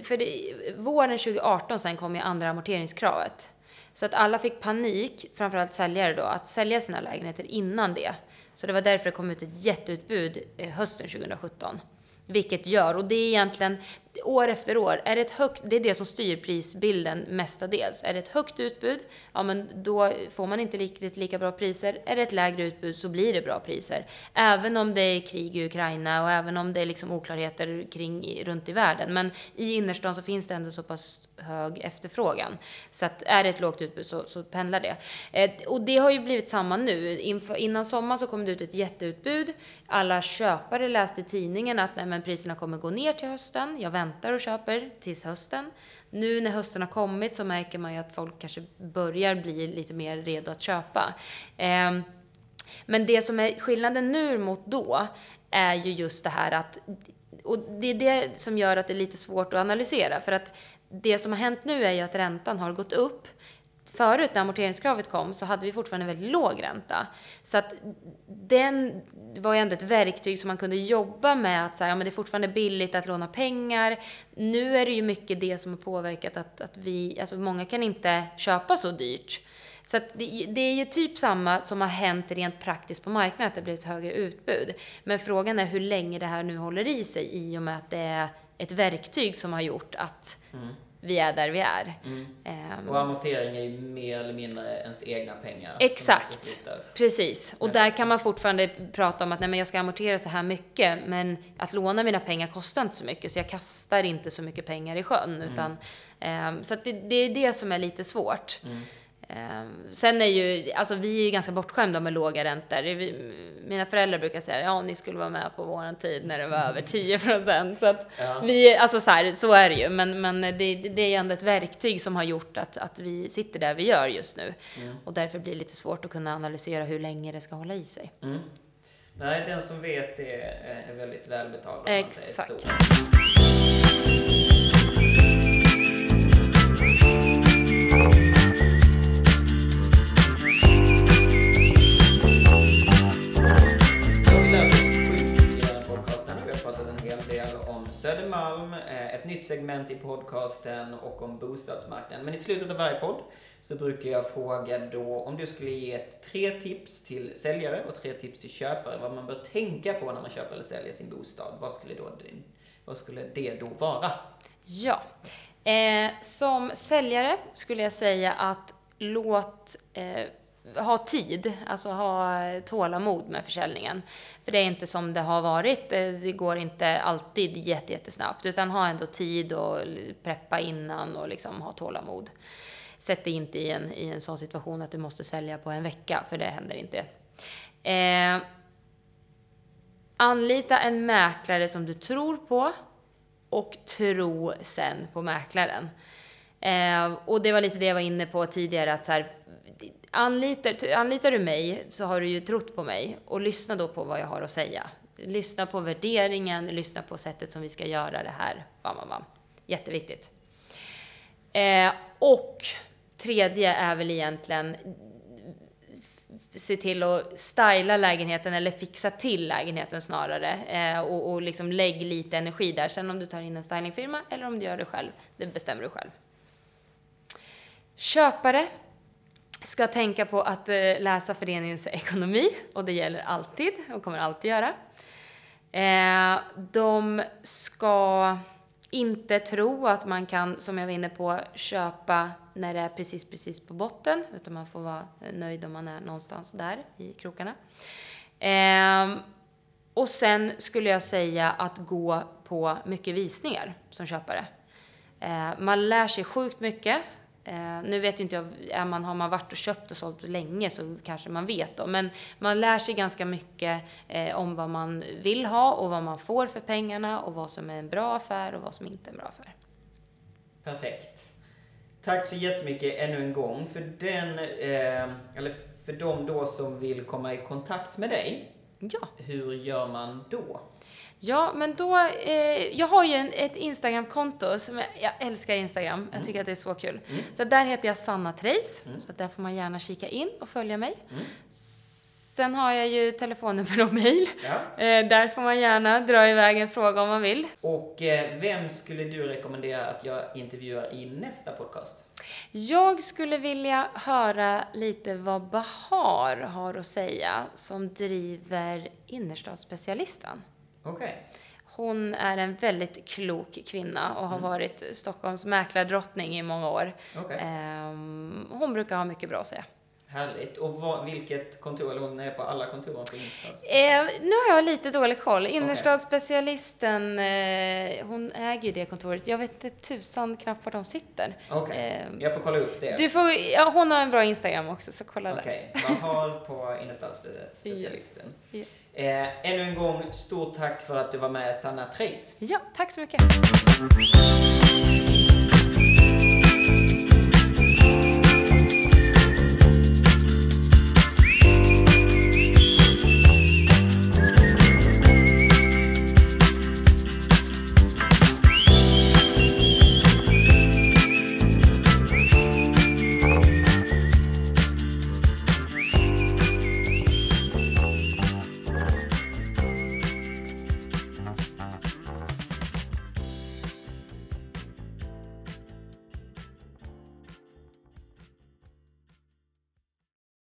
För det, våren tjugoarton sen kom ju andra amorteringskravet. Så att alla fick panik, framförallt säljare då, att sälja sina lägenheter innan det. Så det var därför det kom ut ett jätteutbud hösten tjugosjutton. Vilket gör, och det är egentligen... år efter år, är det, ett högt, det är det som styr prisbilden mestadels. Är det ett högt utbud, ja men då får man inte riktigt lika bra priser. Är det ett lägre utbud så blir det bra priser. Även om det är krig i Ukraina och även om det är liksom oklarheter kring, runt i världen. Men i innerstan så finns det ändå så pass hög efterfrågan. Så att är det ett lågt utbud så, så pendlar det. Eh, och det har ju blivit samma nu. Inför, innan sommar så kom det ut ett jätteutbud. Alla köpare läste i tidningen att nej, men priserna kommer gå ner till hösten. Jag väntar och köper tills hösten. Nu när hösten har kommit så märker man ju att folk kanske börjar bli lite mer redo att köpa. Eh, men det som är skillnaden nu mot då är ju just det här att, och det är det som gör att det är lite svårt att analysera, för att det som har hänt nu är ju att räntan har gått upp. Förut när amorteringskravet kom så hade vi fortfarande väldigt låg ränta. Så att den var ju ändå ett verktyg som man kunde jobba med. Att så här, ja, men det är fortfarande billigt att låna pengar. Nu är det ju mycket det som har påverkat att, att vi, alltså många kan inte köpa så dyrt. Så att det, det är ju typ samma som har hänt rent praktiskt på marknaden, att det blir ett högre utbud. Men frågan är hur länge det här nu håller i sig, i och med att det är ett verktyg som har gjort att... Mm. vi är där vi är. Mm. Um, och amortering är ju mer eller mindre ens egna pengar. Exakt, precis. Och där kan man fortfarande prata om att nej, men jag ska amortera så här mycket, men att låna mina pengar kostar inte så mycket, så jag kastar inte så mycket pengar i sjön. Utan, mm. um, så att det, det är det som är lite svårt. Mm. Sen är ju, alltså vi är ju ganska bortskämda med låga räntor. Vi, mina föräldrar brukar säga, ja ni skulle vara med på våran tid när det var över tio procent. Så att ja. vi, alltså så, här, så är det ju. Men, men det, det är ju ändå ett verktyg som har gjort att, att vi sitter där vi gör just nu. Mm. Och därför blir det lite svårt att kunna analysera hur länge det ska hålla i sig. Mm. Nej, den som vet är, är väldigt välbetald. Exakt. Om man säger så. Södermalm, ett nytt segment i podcasten och om bostadsmarknaden. Men i slutet av varje podd så brukar jag fråga då om du skulle ge ett tre tips till säljare och tre tips till köpare. Vad man bör tänka på när man köper eller säljer sin bostad. Vad skulle, då, vad skulle det då vara? Ja, eh, som säljare skulle jag säga att låt... Eh, ha tid, alltså ha tålamod med försäljningen. För det är inte som det har varit, det går inte alltid jätte, jättesnabbt, utan ha ändå tid och preppa innan och liksom ha tålamod. Sätt dig inte i en, i en sån situation att du måste sälja på en vecka, för det händer inte. Eh, anlita en mäklare som du tror på och tro sen på mäklaren. Eh, och det var lite det jag var inne på tidigare, att så här, Anlitar, anlitar du mig så har du ju trott på mig, och lyssna då på vad jag har att säga. Lyssna på värderingen, lyssna på sättet som vi ska göra det här. Bam, bam, bam. Jätteviktigt. Eh, och tredje är väl egentligen se till att styla lägenheten eller fixa till lägenheten snarare. Eh, och, och liksom lägg lite energi där. Sen om du tar in en stylingfirma eller om du gör det själv, det bestämmer du själv. Köpare ska tänka på att läsa föreningens ekonomi, och det gäller alltid och kommer alltid göra. De ska inte tro att man kan, som jag var inne på, köpa när det är precis, precis på botten, utan man får vara nöjd om man är någonstans där i krokarna. Och sen skulle jag säga att gå på mycket visningar som köpare. Man lär sig sjukt mycket. Uh, nu vet inte jag, är man, har man varit och köpt och sålt länge så kanske man vet då. Men man lär sig ganska mycket uh, om vad man vill ha och vad man får för pengarna och vad som är en bra affär och vad som inte är en bra affär. Perfekt. Tack så jättemycket ännu en gång för, den, uh, eller för de då som vill komma i kontakt med dig. Ja. Hur gör man då? Ja, men då, eh, jag har ju en, ett Instagram-konto som jag, jag älskar Instagram. Mm. Jag tycker att det är så kul. Mm. Så där heter jag Sanna Treijs. Mm. Så där får man gärna kika in och följa mig. Mm. Sen har jag ju telefonnummer och mejl. Ja. Eh, där får man gärna dra iväg en fråga om man vill. Och eh, vem skulle du rekommendera att jag intervjuar i nästa podcast? Jag skulle vilja höra lite vad Bahar har att säga, som driver innerstadsspecialisten. Okay. Hon är en väldigt klok kvinna och har mm. varit Stockholms mäklardrottning i många år. Okay. Ehm, hon brukar ha mycket bra att säga. Härligt. Och vad, vilket kontor, eller hon är på alla kontoren på innerstads? Ehm, nu har jag lite dålig koll. Innerstadsspecialisten, eh, hon äger ju det kontoret. Jag vet inte tusan knappt var de sitter. Okay. Ehm, jag får kolla upp det. Du får, ja, hon har en bra Instagram också, så kolla okay. där. Okej, man har på innerstadsspecialisten. Yes. Yes. Eh, ännu en gång, stort tack för att du var med, Sanna Treijs. Ja, tack så mycket.